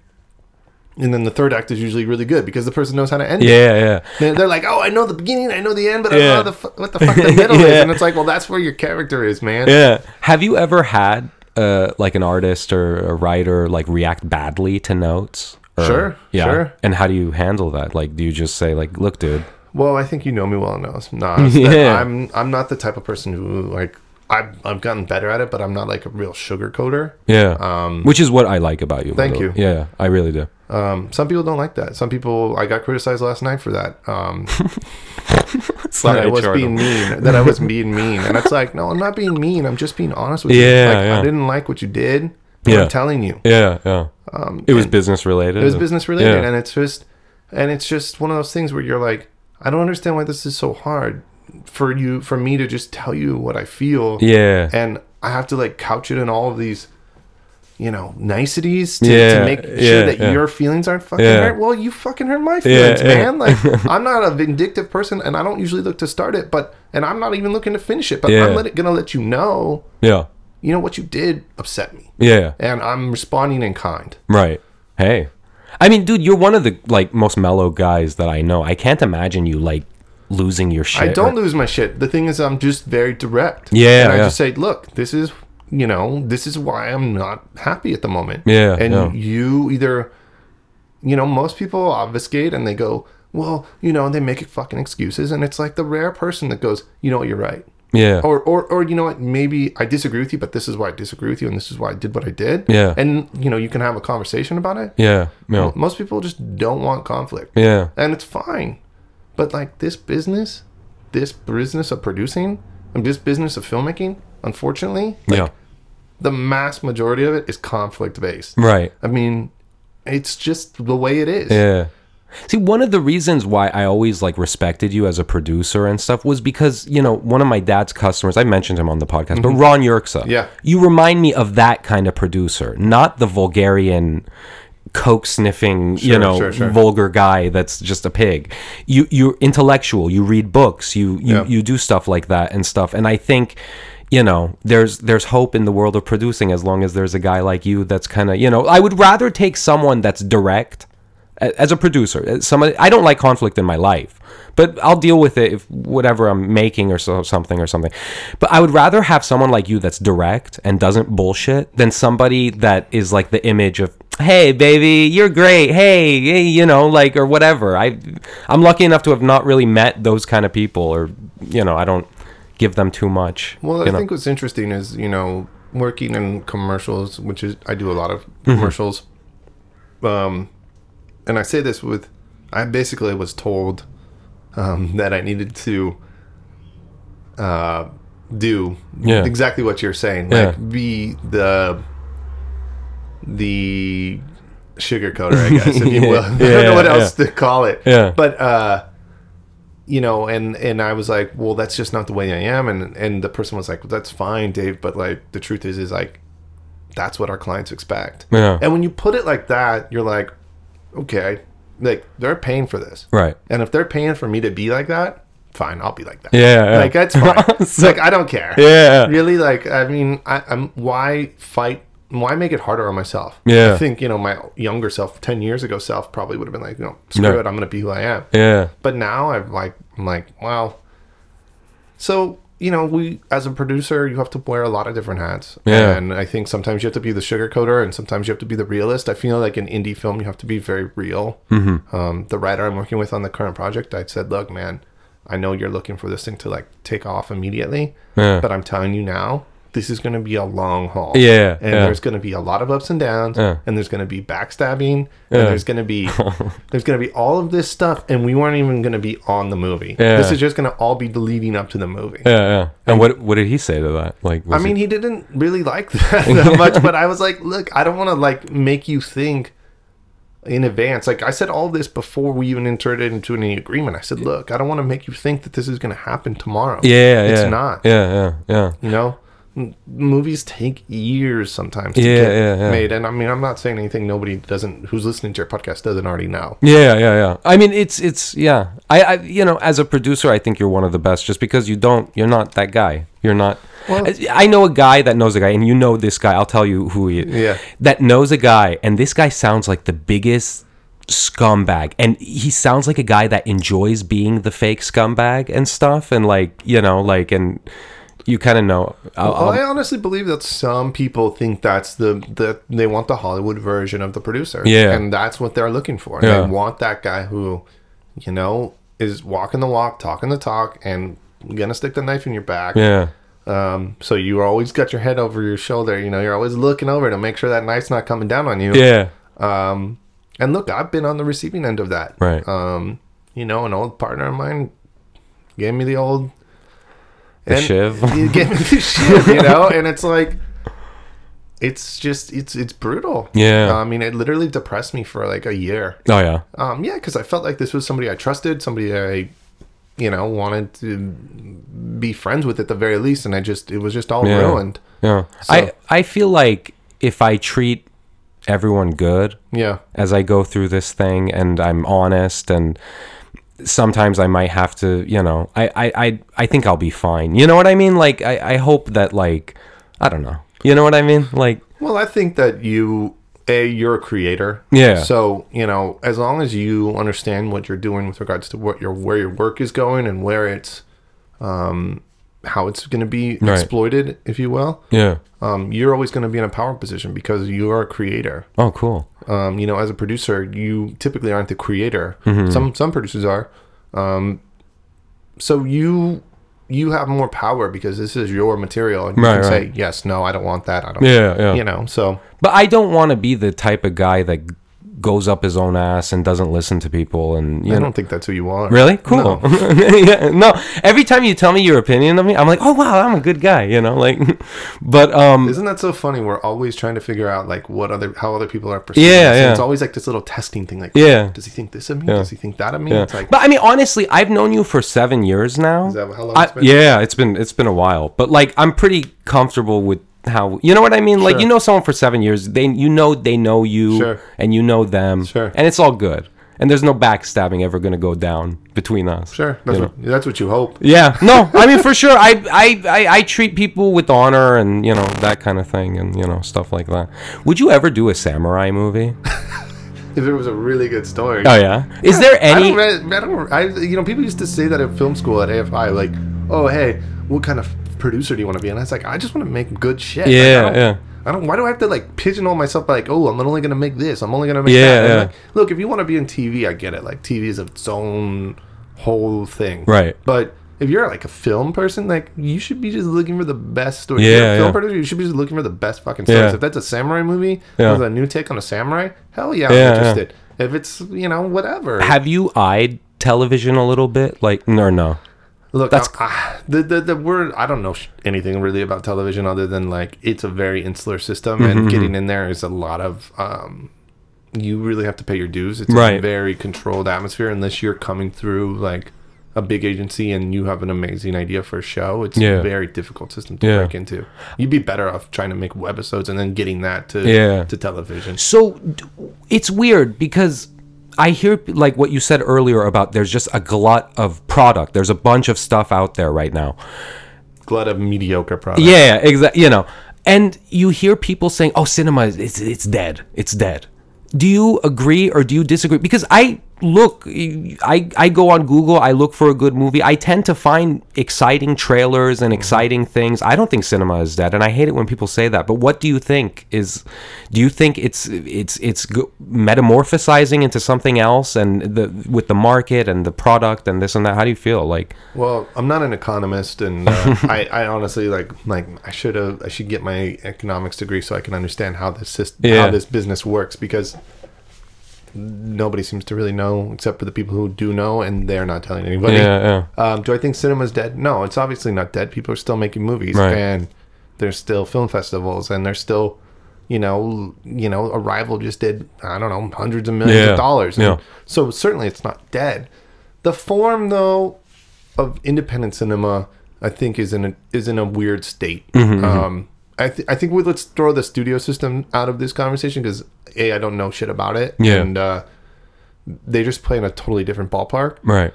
and then the third act is usually really good because the person knows how to end. Yeah, it. yeah. They're, they're like, oh, I know the beginning, I know the end, but yeah. I don't know the f- what the fuck the middle yeah. is, and it's like, well, that's where your character is, man. Yeah. Have you ever had uh like an artist or a writer like react badly to notes? Or, sure. Yeah. Sure. And how do you handle that? Like, do you just say like, look, dude. Well, I think you know me well enough. Nah, yeah. I'm I'm not the type of person who like I've I've gotten better at it, but I'm not like a real sugarcoater. Yeah. Um, which is what I like about you. Thank you. Yeah, I really do. Um, some people don't like that. Some people I got criticized last night for that. Um, that I was being mean. That I was being mean, and it's like, no, I'm not being mean. I'm just being honest with yeah, you. Like, yeah. I didn't like what you did. Yeah. I'm telling you. Yeah. Yeah. Um, it was business related. It was business related, yeah. and it's just and it's just one of those things where you're like. I don't understand why this is so hard for you, for me to just tell you what I feel. Yeah. And I have to like couch it in all of these, you know, niceties to, yeah, to make sure yeah, that yeah. your feelings aren't fucking yeah. hurt. Well, you fucking hurt my feelings, yeah, man. Yeah. Like, I'm not a vindictive person and I don't usually look to start it, but, and I'm not even looking to finish it, but yeah. I'm let, gonna let you know, yeah. you know, what you did upset me. Yeah. And I'm responding in kind. Right. Hey. I mean, dude, you're one of the like most mellow guys that I know. I can't imagine you like losing your shit. I don't or... lose my shit. The thing is, I'm just very direct. Yeah, and I yeah. just say, look, this is, you know, this is why I'm not happy at the moment. Yeah, and yeah. you either, you know, most people obfuscate and they go, well, you know, they make fucking excuses, and it's like the rare person that goes, you know what, you're right. Yeah. Or, or, or, you know what, maybe I disagree with you, but this is why I disagree with you, and this is why I did what I did. Yeah. And, you know, you can have a conversation about it. Yeah. yeah. Most people just don't want conflict. Yeah. And it's fine. But, like, this business, this business of producing, and this business of filmmaking, unfortunately, like, yeah. the mass majority of it is conflict-based. Right. I mean, it's just the way it is. Yeah. See, one of the reasons why I always like respected you as a producer and stuff was because, you know, one of my dad's customers, I mentioned him on the podcast, mm-hmm. but Ron Yerxa. Yeah. You remind me of that kind of producer, not the vulgarian coke sniffing, sure, you know, sure, sure. vulgar guy that's just a pig. You you're intellectual, you read books, you you, yeah. you do stuff like that and stuff. And I think you know, there's there's hope in the world of producing as long as there's a guy like you that's kind of, you know, I would rather take someone that's direct as a producer. Somebody, I don't like conflict in my life, but I'll deal with it if whatever I'm making or so, something or something. But I would rather have someone like you that's direct and doesn't bullshit than somebody that is like the image of, hey, baby, you're great. Hey, hey you know, like, or whatever. I, I'm lucky enough to have not really met those kind of people, or, you know, I don't give them too much. Well, I know? think what's interesting is, you know, working in commercials, which is, I do a lot of commercials. Mm-hmm. Um, And I say this with, I basically was told um, that I needed to uh, do yeah. exactly what you're saying, yeah. like be the the sugarcoater, I guess, if you will. yeah, I don't know what yeah, else yeah. to call it. Yeah. But uh, you know, and, and I was like, well, that's just not the way I am. And, and the person was like, well, that's fine, Dave. But like, the truth is, is like, that's what our clients expect. Yeah. And when you put it like that, you're like, okay, like they're paying for this. Right. And if they're paying for me to be like that, fine, I'll be like that. Yeah. Like, that's fine. So, like, I don't care. Yeah. Really? Like, I mean, I, I'm, why fight? Why make it harder on myself? Yeah. I think, you know, my younger self, ten years ago self, probably would have been like, no, screw no. it, I'm going to be who I am. Yeah. But now I'm like, I'm like, wow. So, you know, we, as a producer, you have to wear a lot of different hats. Yeah. And I think sometimes you have to be the sugarcoater and sometimes you have to be the realist. I feel like in indie film, you have to be very real. Mm-hmm. Um, the writer I'm working with on the current project, I said, look, man, I know you're looking for this thing to like take off immediately, yeah. but I'm telling you now, this is going to be a long haul. Yeah. And yeah. there's going to be a lot of ups and downs yeah. and there's going to be backstabbing yeah. and there's going to be there's going to be all of this stuff and we weren't even going to be on the movie. Yeah. This is just going to all be leading up to the movie. Yeah, yeah. And, and what what did he say to that? Like I mean, it... he didn't really like that, that much, but I was like, "Look, I don't want to like make you think in advance. Like I said all this before we even entered into any agreement. I said, "Look, I don't want to make you think that this is going to happen tomorrow." Yeah, it's yeah. not. Yeah, yeah, yeah. You know? Movies take years sometimes to yeah, get yeah, yeah. made, and I mean, I'm not saying anything nobody doesn't who's listening to your podcast doesn't already know. Yeah, yeah, yeah. I mean, it's it's yeah. I, I you know, as a producer, I think you're one of the best, just because you don't, you're not that guy. You're not. Well, I, I know a guy that knows a guy, and you know this guy. I'll tell you who he is. Yeah. That knows a guy, and this guy sounds like the biggest scumbag, and he sounds like a guy that enjoys being the fake scumbag and stuff, and like you know, like and. You kind of know. I'll, well, I'll... I honestly believe that some people think that's the, the they want the Hollywood version of the producer. Yeah. And that's what they're looking for. Yeah. They want that guy who, you know, is walking the walk, talking the talk, and going to stick the knife in your back. Yeah. Um, so you always got your head over your shoulder. You know, you're always looking over to make sure that knife's not coming down on you. Yeah. Um, and look, I've been on the receiving end of that. Right. Um, you know, an old partner of mine gave me the old... The and shiv. You get the shiv, you know, and it's like, it's just, it's it's brutal. Yeah. I mean, it literally depressed me for like a year. Oh, yeah. Um, yeah, because I felt like this was somebody I trusted, somebody I, you know, wanted to be friends with at the very least, and I just, it was just all yeah. ruined. Yeah. So, I, I feel like if I treat everyone good yeah. as I go through this thing and I'm honest and... sometimes I might have to, you know, I, I, I, I think I'll be fine. You know what I mean? Like, I, I hope that, like, I don't know. You know what I mean? Like, well, I think that you, A, you're a creator. Yeah. So, you know, as long as you understand what you're doing with regards to what your, where your work is going and where it's, um, how it's going to be right. exploited, if you will. Yeah. Um, you're always going to be in a power position because you are a creator. Oh, cool. Um, you know, as a producer, you typically aren't the creator. Mm-hmm. Some some producers are. Um, so you you have more power because this is your material. And you right, can right. say, yes, no, I don't want that. I don't yeah, want that. Yeah. You know, so. But I don't want to be the type of guy that goes up his own ass and doesn't listen to people. And you I don't know. think that's who you are. Really? Cool. No. yeah, no. Every time you tell me your opinion of me, I'm like, oh wow, I'm a good guy. You know, like, but um, isn't that so funny? We're always trying to figure out like what other how other people are perceived. Yeah, yeah. It's always like this little testing thing. Like, yeah, does he think this of me? Yeah. Does he think that of me? Yeah. It's like, but I mean, honestly, I've known you for seven years now. Is that how long I, it's been? Yeah, it's been it's been a while. But like, I'm pretty comfortable with. How you know what I mean? Sure. Like you know someone for seven years, they you know they know you, sure. and you know them, sure. and it's all good. And there's no backstabbing ever going to go down between us. Sure, that's, what, that's what you hope. Yeah, no, I mean for sure, I, I I I treat people with honor and you know that kind of thing and you know stuff like that. Would you ever do a samurai movie? If it was a really good story. Oh yeah. Is yeah, there any? I don't, I don't. I you know people used to say that at film school at A F I, like, oh hey, what kind of producer do you want to be? And I was like, I just want to make good shit. Yeah, like, I yeah. I don't. Why do I have to like pigeonhole myself by like, oh, I'm only gonna make this. I'm only gonna make yeah, that. Yeah. Like, look, if you want to be in T V, I get it. Like T V is its own whole thing. Right. But if you're like a film person, like you should be just looking for the best stories. Yeah. If you're a film yeah. producer, you should be just looking for the best fucking stories. Yeah. If that's a samurai movie, yeah. with a new take on a samurai, hell yeah, yeah I'm interested. Yeah. If it's you know whatever. Have you eyed television a little bit? Like no, no. Look, that's I, the, the the word. I don't know sh- anything really about television other than like it's a very insular system, mm-hmm, and getting in there is a lot of. Um, you really have to pay your dues. It's right. a very controlled atmosphere unless you're coming through like a big agency and you have an amazing idea for a show, it's yeah. a very difficult system to yeah. break into. You'd be better off trying to make webisodes and then getting that to yeah. to television. So it's weird because I hear like what you said earlier about there's just a glut of product. There's a bunch of stuff out there right now. Glut of mediocre product. Yeah, exactly. You know, and you hear people saying, "Oh, cinema is it's, it's dead. It's dead." Do you agree or do you disagree? Because I look, I, I go on Google, I look for a good movie. I tend to find exciting trailers and exciting things. I don't think cinema is dead, and I hate it when people say that. But what do you think is? Do you think it's it's it's metamorphosizing into something else, and the with the market and the product and this and that? How do you feel? Like, well, I'm not an economist, and uh, I, I honestly like like I should have I should get my economics degree so I can understand how this system, yeah. how this business works, because nobody seems to really know except for the people who do know, and they're not telling anybody. Yeah, yeah. Um, do I think cinema's dead? No, it's obviously not dead. People are still making movies, right. and there's still film festivals, and there's still, you know, you know, Arrival just did, I don't know, hundreds of millions yeah. of dollars. And yeah. So certainly it's not dead. The form, though, of independent cinema, I think, is in a, is in a weird state. Mm-hmm, um, I, th- I think we let's throw the studio system out of this conversation because A, I don't know shit about it, yeah. and uh, they just play in a totally different ballpark. Right.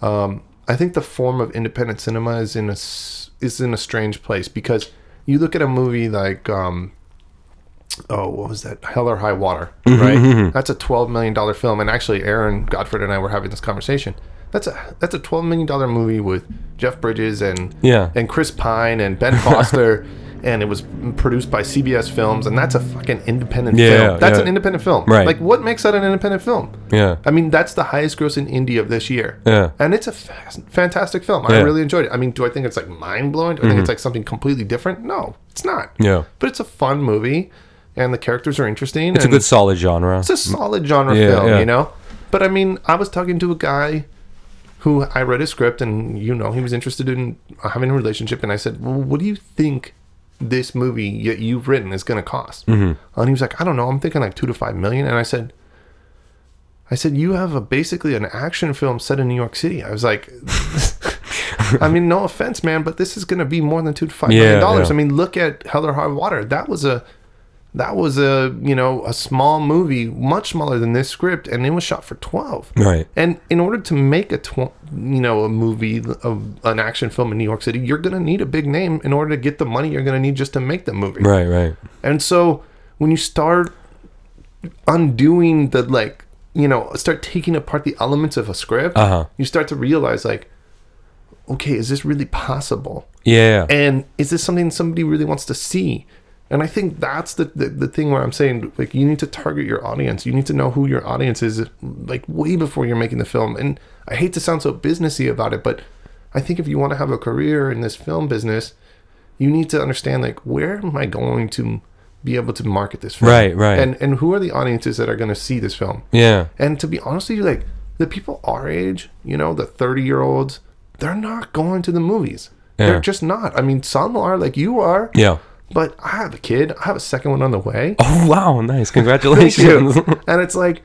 Um, I think the form of independent cinema is in a is in a strange place because you look at a movie like um, oh, what was that? Hell or High Water, mm-hmm, right? Mm-hmm. That's a twelve million dollars film, and actually, Aaron Godfrey and I were having this conversation. That's a that's a twelve million dollars movie with Jeff Bridges and yeah. and Chris Pine and Ben Foster. And it was produced by C B S Films, and that's a fucking independent yeah, film. That's yeah. an independent film. Right. Like, what makes that an independent film? Yeah. I mean, that's the highest gross in indie of this year. Yeah. And it's a f- fantastic film. Yeah. I really enjoyed it. I mean, do I think it's, like, mind-blowing? Do I mm-hmm. think it's, like, something completely different? No, it's not. Yeah. But it's a fun movie, and the characters are interesting. It's a good solid genre. It's a solid genre yeah, film, yeah. you know? But, I mean, I was talking to a guy who I read his script, and, you know, he was interested in having a relationship, and I said, well, what do you think this movie that you've written is going to cost? Mm-hmm. And he was like, I don't know. I'm thinking like two to five million. And I said, I said, you have a basically an action film set in New York City. I was like, I mean, no offense, man, but this is going to be more than two to five yeah, million dollars. Yeah. I mean, look at Hell or High Water. That was a, that was a, you know, a small movie, much smaller than this script, and it was shot for twelve. Right. And in order to make a, tw- you know, a movie of an action film in New York City, you're going to need a big name in order to get the money you're going to need just to make the movie. Right, right. And so when you start undoing the, like, you know, start taking apart the elements of a script, uh-huh. you start to realize, like, okay, is this really possible? Yeah. And is this something somebody really wants to see? And I think that's the, the the thing where I'm saying, like, you need to target your audience. You need to know who your audience is, like, way before you're making the film. And I hate to sound so businessy about it, but I think if you want to have a career in this film business, you need to understand, like, where am I going to be able to market this film? Right, right. And and who are the audiences that are going to see this film? Yeah. And to be honest with you, like, the people our age, you know, the thirty-year-olds, they're not going to the movies. Yeah. They're just not. I mean, some are, like you are. Yeah. But I have a kid. I have a second one on the way. Oh, wow. Nice. Congratulations. Thank you. And it's like,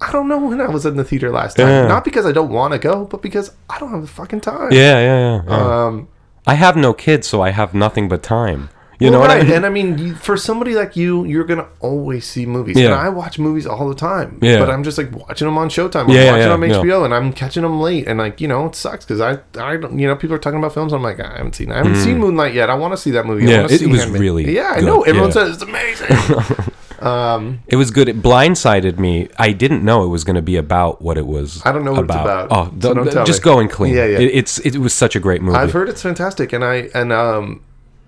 I don't know when I was in the theater last time. Yeah. Not because I don't want to go, but because I don't have the fucking time. Yeah, yeah, yeah. yeah. Um, I have no kids, so I have nothing but time. You well, know what right. I mean? And I mean, for somebody like you, you're going to always see movies. Yeah. And I watch movies all the time. Yeah. But I'm just like watching them on Showtime. I'm yeah, watching yeah, them on H B O yeah. and I'm catching them late. And, like, you know, it sucks because I, I don't, you know, people are talking about films. I'm like, I haven't seen it. I haven't mm. seen Moonlight yet. I want to see that movie. Yeah, I it see was Handmaid. Really Yeah, I good. know. Everyone yeah. says it's amazing. Um, it was good. It blindsided me. I didn't know it was going to be about what it was. I don't know what about. it's about. Oh, so the, don't just go and clean. Yeah, yeah. It, it's, it was such a great movie. I've heard it's fantastic. And I, and, um,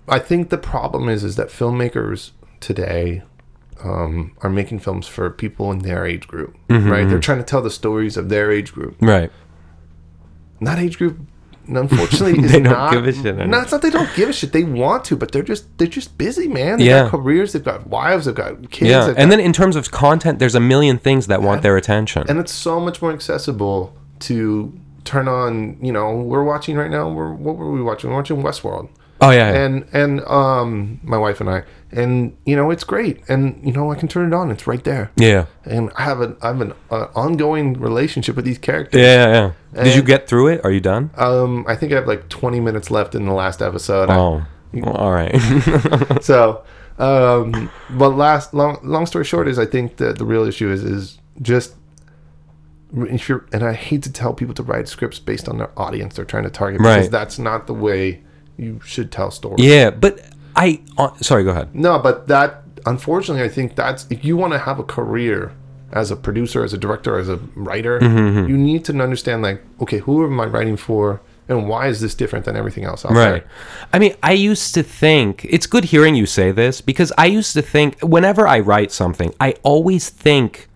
I think the problem is is that filmmakers today um, are making films for people in their age group, mm-hmm, right? Mm-hmm. They're trying to tell the stories of their age group, right? And that age group, unfortunately, they is don't not, give a shit. No, it's not they don't give a shit. They want to, but they're just they're just busy, man. They yeah. got careers, they've got wives, they've got kids. Yeah, and got, then in terms of content, there's a million things that yeah. want their attention, and it's so much more accessible to turn on. You know, we're watching right now. We're what were we watching? We're watching Westworld. Oh yeah, yeah, and and um, my wife and I, And, you know, it's great. And, you know, I can turn it on. It's right there. Yeah. And I have an, I have an uh, ongoing relationship with these characters. Yeah, yeah, yeah. Did you get through it? Are you done? Um, I think I have like twenty minutes left in the last episode. Oh, I, well, all right. So, um, but last, long, long story short is I think that the real issue is, is just, if you're, and I hate to tell people to write scripts based on their audience they're trying to target. Because right. That's not the way you should tell stories. Yeah, but... I uh, sorry, go ahead. No, but that, unfortunately, I think that's, if you want to have a career as a producer, as a director, as a writer, mm-hmm, mm-hmm. you need to understand, like, okay, who am I writing for and why is this different than everything else out there? Right. I mean, I used to think, it's good hearing you say this, because I used to think, whenever I write something, I always think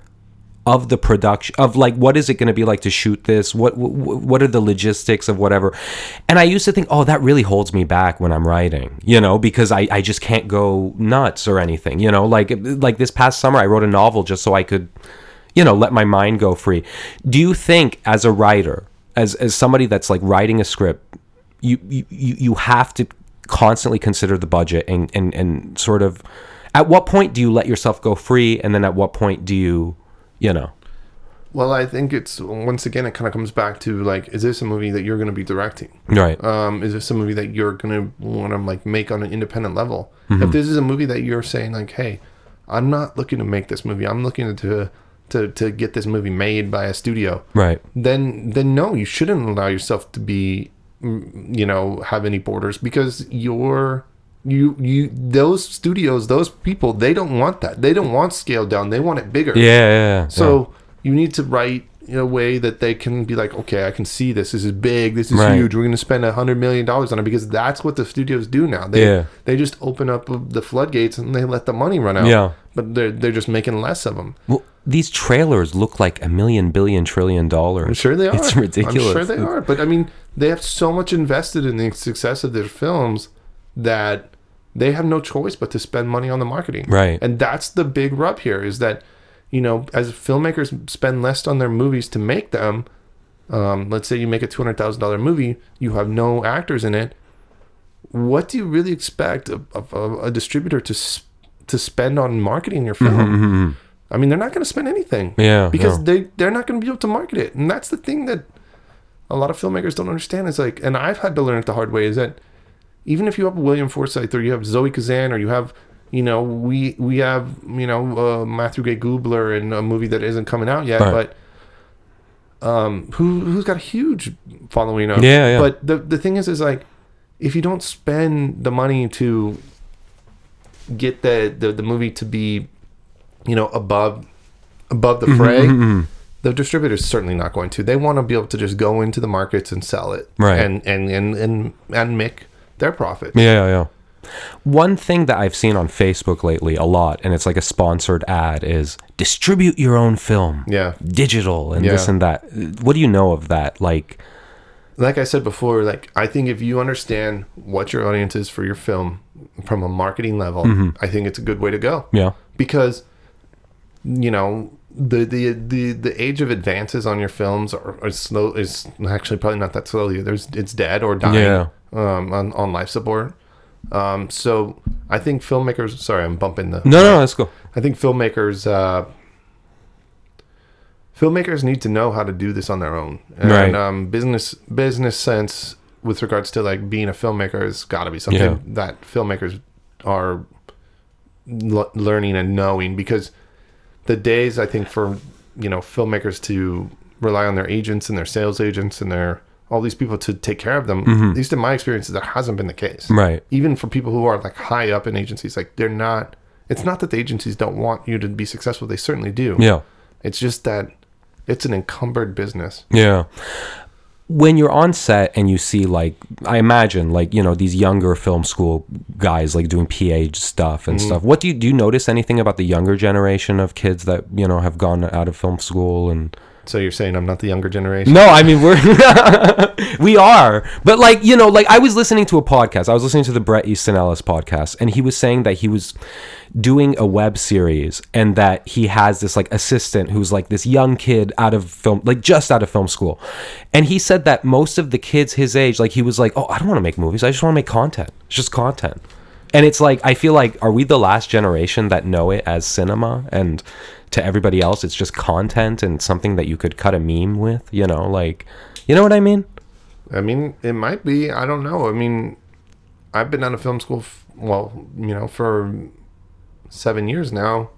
of the production, of like, what is it going to be like to shoot this? What what are the logistics of whatever? And I used to think, oh, that really holds me back when I'm writing, you know, because I, I just can't go nuts or anything, you know, like like this past summer, I wrote a novel just so I could, you know, let my mind go free. Do you think as a writer, as as somebody that's like writing a script, you you, you have to constantly consider the budget and, and, and sort of, at what point do you let yourself go free? And then at what point do you... You know, well, I think it's, once again, it kind of comes back to like, is this a movie that you're going to be directing? Right. Um, is this a movie that you're going to want to like make on an independent level? Mm-hmm. If this is a movie that you're saying like, hey, I'm not looking to make this movie, I'm looking to to to get this movie made by a studio. Right. Then then no, you shouldn't allow yourself to be, you know, have any borders, because you're. You you those studios, those people, they don't want that. They don't want scaled down. They want it bigger. Yeah. yeah, yeah. So you need to write in a way that they can be like, okay, I can see this. This is big. This is right. huge. We're going to spend a hundred million dollars on it, because that's what the studios do now. They yeah. they just open up the floodgates and they let the money run out. Yeah. But they're they're just making less of them. Well, these trailers look like a million, billion, trillion dollars. I'm sure they are. It's ridiculous. I'm sure they are. But I mean, they have so much invested in the success of their films that they have no choice but to spend money on the marketing. Right. And that's the big rub here, is that, you know, as filmmakers spend less on their movies to make them, um, let's say you make a two hundred thousand dollars movie, you have no actors in it. What do you really expect a, a, a distributor to sp- to spend on marketing your film? Mm-hmm, mm-hmm. I mean, they're not going to spend anything. Yeah. Because no. they, they're not going to be able to market it. And that's the thing that a lot of filmmakers don't understand. It's like, and I've had to learn it the hard way, is that even if you have William Forsythe, or you have Zoe Kazan, or you have, you know, we we have, you know, uh, Matthew Gay Goobler in a movie that isn't coming out yet, right. but um, who, who's got a huge following of. Yeah, yeah. But the, the thing is, is like, if you don't spend the money to get the, the, the movie to be, you know, above, above the fray, mm-hmm. the distributor's certainly not going to. They want to be able to just go into the markets and sell it. Right. And, and, and, and, and make... their profit. Yeah, yeah. One thing that I've seen on Facebook lately a lot, and it's like a sponsored ad, is distribute your own film. Yeah. Digital and yeah. this and that. What do you know of that? Like, like I said before, like, I think if you understand what your audience is for your film from a marketing level, mm-hmm. I think it's a good way to go. Yeah. Because, you know, the the the, the age of advances on your films are, are slow. Is actually probably not that slowly. There's it's dead or dying. Yeah. Um, on, on life support. Um, so I think filmmakers... Sorry, I'm bumping the... No, no, that's cool. I think filmmakers... Uh, filmmakers need to know how to do this on their own. And right. um, business business sense with regards to like being a filmmaker has got to be something yeah. that filmmakers are l- learning and knowing, because the days, I think, for, you know, filmmakers to rely on their agents and their sales agents and their... all these people to take care of them, mm-hmm. at least in my experience, that hasn't been the case. Right. Even for people who are like high up in agencies, like they're not, it's not that the agencies don't want you to be successful. They certainly do. Yeah. It's just that it's an encumbered business. Yeah. When you're on set and you see, like, I imagine, like, you know, these younger film school guys like doing P A stuff and mm-hmm. stuff. What do you, do you notice anything about the younger generation of kids that, you know, have gone out of film school and... So you're saying I'm not the younger generation? No, I mean, we're, we are. But like, you know, like I was listening to a podcast. I was listening to the Brett Easton Ellis podcast. And he was saying that he was doing a web series and that he has this like assistant who's like this young kid out of film, like just out of film school. And he said that most of the kids his age, like he was like, oh, I don't want to make movies. I just want to make content. It's just content. And it's like, I feel like, are we the last generation that know it as cinema? And to everybody else, it's just content and something that you could cut a meme with, you know, like, you know what I mean? I mean, it might be. I don't know. I mean, I've been out of film school, f- well, you know, for seven years now.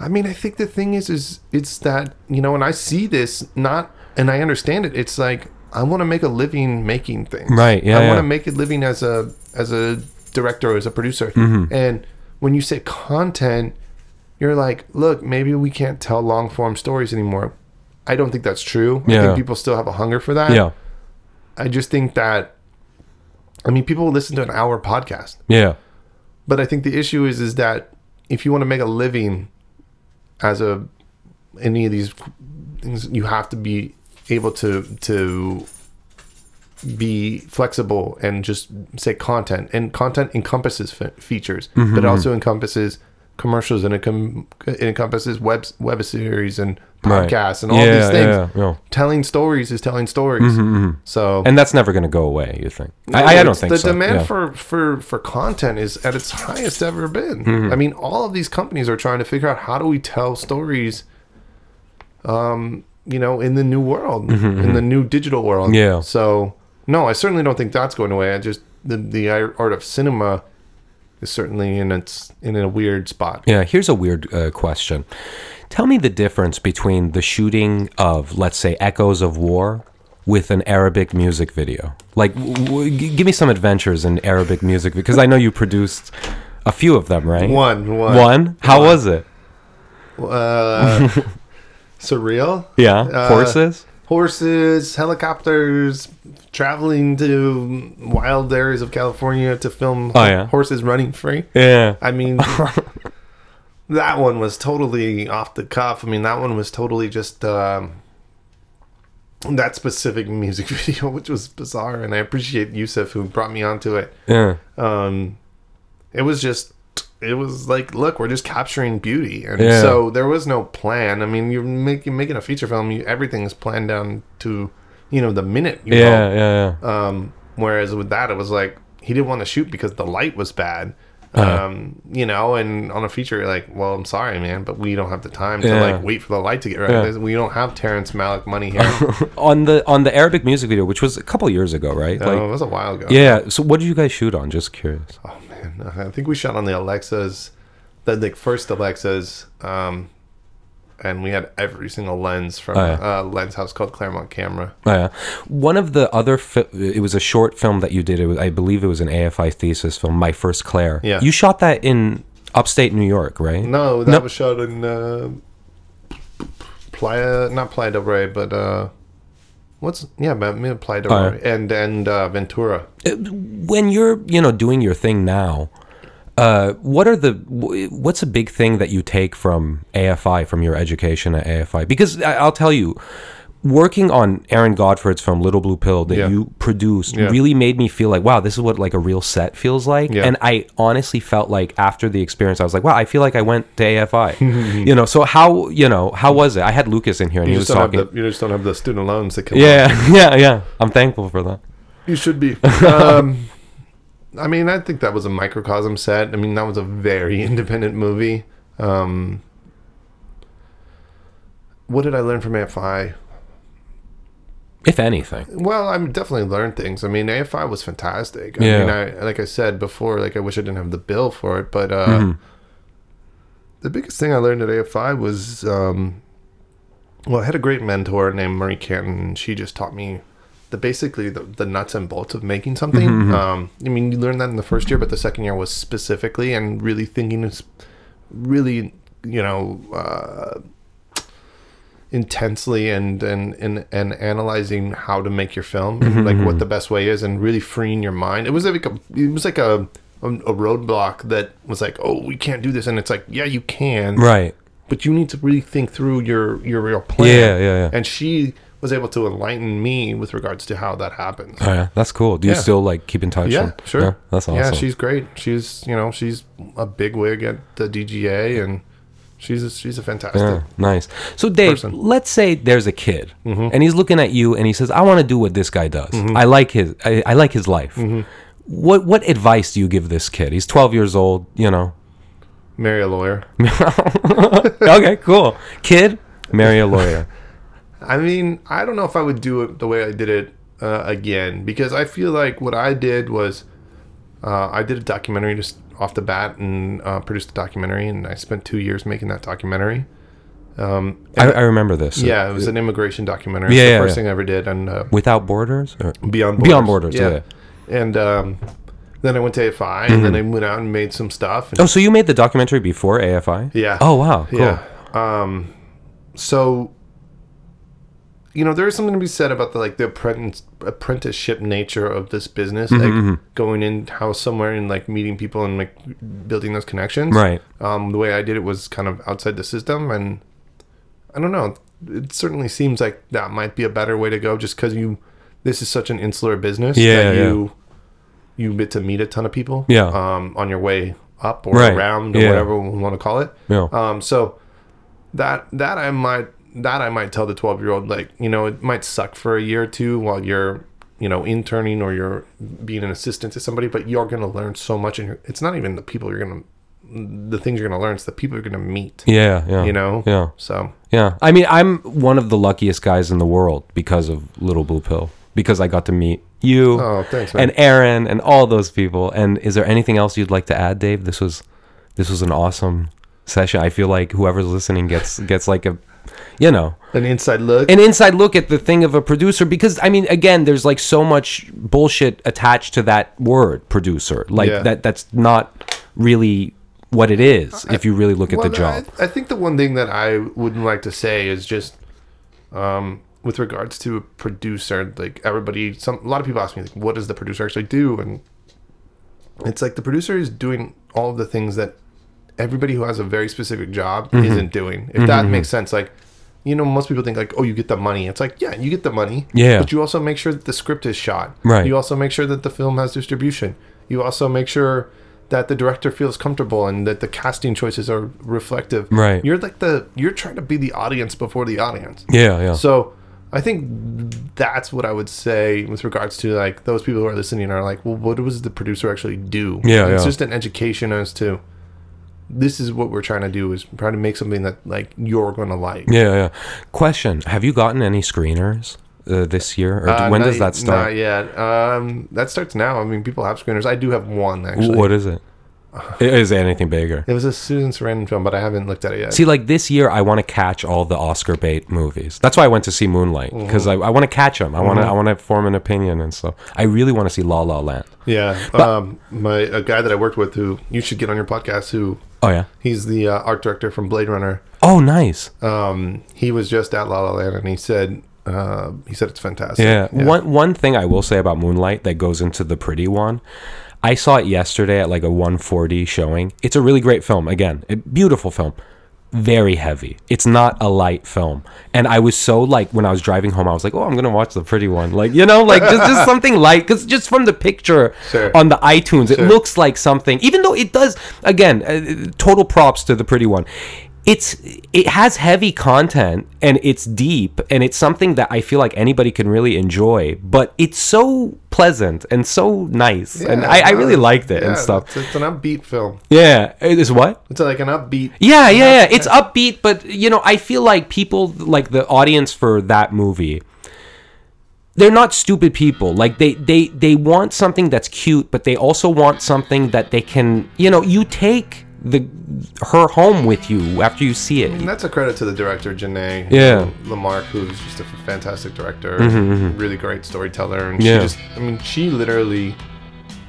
I mean, I think the thing is, is it's that, you know, and I see this not, and I understand it. It's like, I want to make a living making things. Right. Yeah. I yeah. want to make a living as a, as a director, or as a producer. Mm-hmm. And when you say content, you're like, look, maybe we can't tell long form stories anymore. I don't think that's true. Yeah. I think people still have a hunger for that. Yeah. I just think that, I mean, people listen to an hour podcast. Yeah. But I think the issue is, is that if you want to make a living as a, any of these things, you have to be able to, to be flexible and just say content, and content encompasses fe- features, mm-hmm. but it also encompasses commercials, and it, com- it encompasses web web series and podcasts, right. and all yeah, these things. Yeah, yeah. Telling stories is telling stories. Mm-hmm, mm-hmm. So, and that's never going to go away, you think? No, I, I don't think the so. The demand yeah. for, for, for content is at its highest ever been. Mm-hmm. I mean, all of these companies are trying to figure out, how do we tell stories, um, you know, in the new world, mm-hmm, in the new digital world. Yeah. So, no, I certainly don't think that's going away. I just, the, the art of cinema is certainly in its in a weird spot. Yeah, here's a weird uh, question. Tell me the difference between the shooting of, let's say, Echoes of War with an Arabic music video. Like, w- w- give me some adventures in Arabic music, because I know you produced a few of them, right? One, one, one. How one. was it? Uh, surreal. Yeah, uh, horses, horses, helicopters. Traveling to wild areas of California to film oh, yeah. horses running free. Yeah. I mean, that one was totally off the cuff. I mean, that one was totally just um, that specific music video, which was bizarre. And I appreciate Yusuf, who brought me onto it. Yeah. Um, it was just, it was like, look, we're just capturing beauty. And yeah. so there was no plan. I mean, you're making, making a feature film, you, everything is planned down to, you know, the minute. You yeah, know? yeah, yeah. Um, whereas with that, it was like, he didn't want to shoot because the light was bad. Uh-huh. Um, you know, and on a feature, you're like, well, I'm sorry, man, but we don't have the time to yeah. like wait for the light to get right. Yeah. We don't have Terrence Malick money here. on the on the Arabic music video, which was a couple of years ago, right? No, like, it was a while ago. Yeah. So what did you guys shoot on? Just curious. Oh man, I think we shot on the Alexas, the like first Alexas. Um, And we had every single lens from oh, yeah. a lens house called Claremont Camera. Oh, yeah. One of the other, fi- it was a short film that you did. It was, I believe it was an A F I thesis film, My First Claire. Yeah. You shot that in upstate New York, right? No, that no. was shot in uh, Playa, not Playa del Rey, but uh, what's, yeah, Playa del Rey oh, yeah. and, and uh, Ventura. When you're, you know, doing your thing now, Uh, what are the what's a big thing that you take from A F I, from your education at A F I? Because I'll tell you, working on Aaron Godfrey's film Little Blue Pill that yeah. you produced yeah. really made me feel like, wow, this is what like a real set feels like. Yeah. And I honestly felt like after the experience, I was like, wow, I feel like I went to A F I. you know, so how you know how was it? I had Lucas in here, and you he was talking. The, you just don't have the student loans that come. Yeah, out. yeah, yeah. I'm thankful for that. You should be. Um, I mean, I think that was a microcosm set. I mean, that was a very independent movie. Um, what did I learn from A F I? If anything. Well, I definitely learned things. I mean, A F I was fantastic. I yeah. mean, I, like I said before, like I wish I didn't have the bill for it, but uh, mm-hmm. the biggest thing I learned at A F I was, um, well, I had a great mentor named Marie Canton, and she just taught me The basically the, the nuts and bolts of making something. Mm-hmm. Um, I mean, you learned that in the first year, but the second year was specifically and really thinking is really, you know, uh, intensely and, and and and analyzing how to make your film, mm-hmm. and like what the best way is, and really freeing your mind. It was like a, it was like a a roadblock that was like, oh, we can't do this, and it's like, yeah, you can, right? But you need to really think through your your real plan. Yeah, yeah, yeah. And she was able to enlighten me with regards to how that happens. Oh, yeah. That's cool. Do you yeah. still like keep in touch? Yeah, and, sure. Yeah, that's awesome. Yeah, she's great. She's, you know, she's a big wig at the D G A, and she's a, she's a fantastic yeah, nice. So Dave, person. Let's say there's a kid, mm-hmm. and he's looking at you, and he says, "I want to do what this guy does. Mm-hmm. I like his I, I like his life." Mm-hmm. What what advice do you give this kid? He's twelve years old, you know. Marry a lawyer. Okay, cool. Kid, marry a lawyer. I mean, I don't know if I would do it the way I did it uh, again, because I feel like what I did was uh, I did a documentary just off the bat and uh, produced a documentary, and I spent two years making that documentary. Um, I, I remember this. So yeah, it was an immigration documentary. Yeah, it's the yeah, first yeah. thing I ever did. And uh, Without Borders? Or? Beyond Borders. Beyond Borders, yeah. yeah. And um, then I went to A F I, mm-hmm. and then I went out and made some stuff. And oh, so you made the documentary before A F I? Yeah. Oh, wow. Cool. Yeah. Um, so, you know, there is something to be said about the like the apprentice, apprenticeship nature of this business, mm-hmm, like mm-hmm. going in house somewhere and like meeting people and like building those connections. Right. Um, the way I did it was kind of outside the system, and I don't know. It certainly seems like that might be a better way to go, just because you. This is such an insular business yeah, that you. Yeah. You get to meet a ton of people yeah. um, on your way up or right. around or yeah. whatever we want to call it. Yeah. Um, so that that I might that I might tell the twelve-year-old, like, you know, it might suck for a year or two while you're, you know, interning or you're being an assistant to somebody, but you're going to learn so much. And it's not even the people you're going to, the things you're going to learn, it's the people you're going to meet. Yeah, yeah. You know? Yeah. So. Yeah. I mean, I'm one of the luckiest guys in the world because of Little Blue Pill, because I got to meet you oh, thanks, man. and Aaron and all those people. And is there anything else you'd like to add, Dave? This was this was an awesome session. I feel like whoever's listening gets gets like a, you know, an inside look, an inside look at the thing of a producer. Because I mean, again, there's like so much bullshit attached to that word producer. Like yeah. that that's not really what it is. I, if you really look well, at the job, I, I think the one thing that I wouldn't like to say is just. Um, With regards to a producer, like everybody, some a lot of people ask me, like, what does the producer actually do? And it's like the producer is doing all of the things that everybody who has a very specific job mm-hmm. isn't doing. If mm-hmm. that makes sense, like, you know, most people think like, oh, you get the money. It's like, yeah, you get the money. Yeah. But you also make sure that the script is shot. Right. You also make sure that the film has distribution. You also make sure that the director feels comfortable and that the casting choices are reflective. Right. You're like the you're trying to be the audience before the audience. Yeah. Yeah. So. I think that's what I would say with regards to like those people who are listening are like, well, what does the producer actually do? Yeah, it's yeah. just an education as to this is what we're trying to do is try to make something that like you're going to like. Yeah, yeah. Question: have you gotten any screeners uh, this year, or do, uh, when not, does that start? Not yet. Um, that starts now. I mean, people have screeners. I do have one actually. What is it? Is there anything bigger? It was a Susan Sarandon film, but I haven't looked at it yet. See, like this year, I want to catch all the Oscar bait movies. That's why I went to see Moonlight, because mm-hmm. I, I want to catch them. I mm-hmm. want to I want to form an opinion, and so I really want to see La La Land. Yeah, but, um, my a guy that I worked with who you should get on your podcast. Who? Oh yeah, he's the uh, art director from Blade Runner. Oh nice. Um, he was just at La La Land, and he said. Uh, he said it's fantastic. Yeah. yeah. One one thing I will say about Moonlight that goes into The Pretty One, I saw it yesterday at like a one forty showing. It's a really great film. Again, a beautiful film. Very heavy. It's not a light film. And I was so like, when I was driving home, I was like, oh, I'm going to watch The Pretty One. Like, you know, like just, just something light. Because just from the picture sure. on the iTunes, sure. it looks like something. Even though it does, again, uh, total props to The Pretty One. It's it has heavy content and it's deep and it's something that I feel like anybody can really enjoy, but it's so pleasant and so nice yeah, and I, I really liked it yeah, and stuff. It's, it's an upbeat film. Yeah, it's what? It's like an upbeat. Yeah, an yeah, up- yeah. It's upbeat, but you know, I feel like people like the audience for that movie. They're not stupid people. Like they, they, they want something that's cute, but they also want something that they can. You know, you take. The her home with you after you see it. I mean, that's a credit to the director Jenée yeah. LaMarque, who's just a fantastic director, mm-hmm, mm-hmm. really great storyteller, and yeah. she just—I mean, she literally,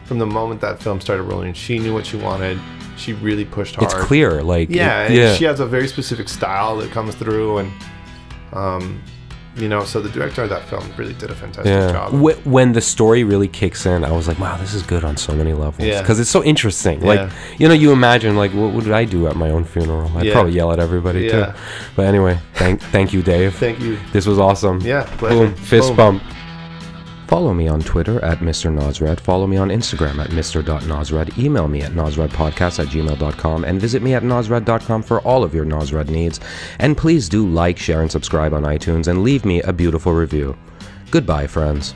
from the moment that film started rolling, she knew what she wanted. She really pushed hard. It's clear, like yeah, it, yeah. And she has a very specific style that comes through, and um, you know, so the director of that film really did a fantastic yeah. job. When the story really kicks in, I was like, wow, this is good on so many levels. Because yeah. it's so interesting. Yeah. Like, you know, you imagine, like, what would I do at my own funeral? I'd yeah. probably yell at everybody, yeah. too. But anyway, thank thank you, Dave. Thank you. This was awesome. Yeah. Pleasure. Boom. Fist Boom. Bump. Follow me on Twitter at Mister Nasred. Follow me on Instagram at Mister dot Nasred. Email me at nasredpodcast at gmail dot com and visit me at nasred dot com for all of your Nasred needs. And please do like, share, and subscribe on iTunes and leave me a beautiful review. Goodbye, friends.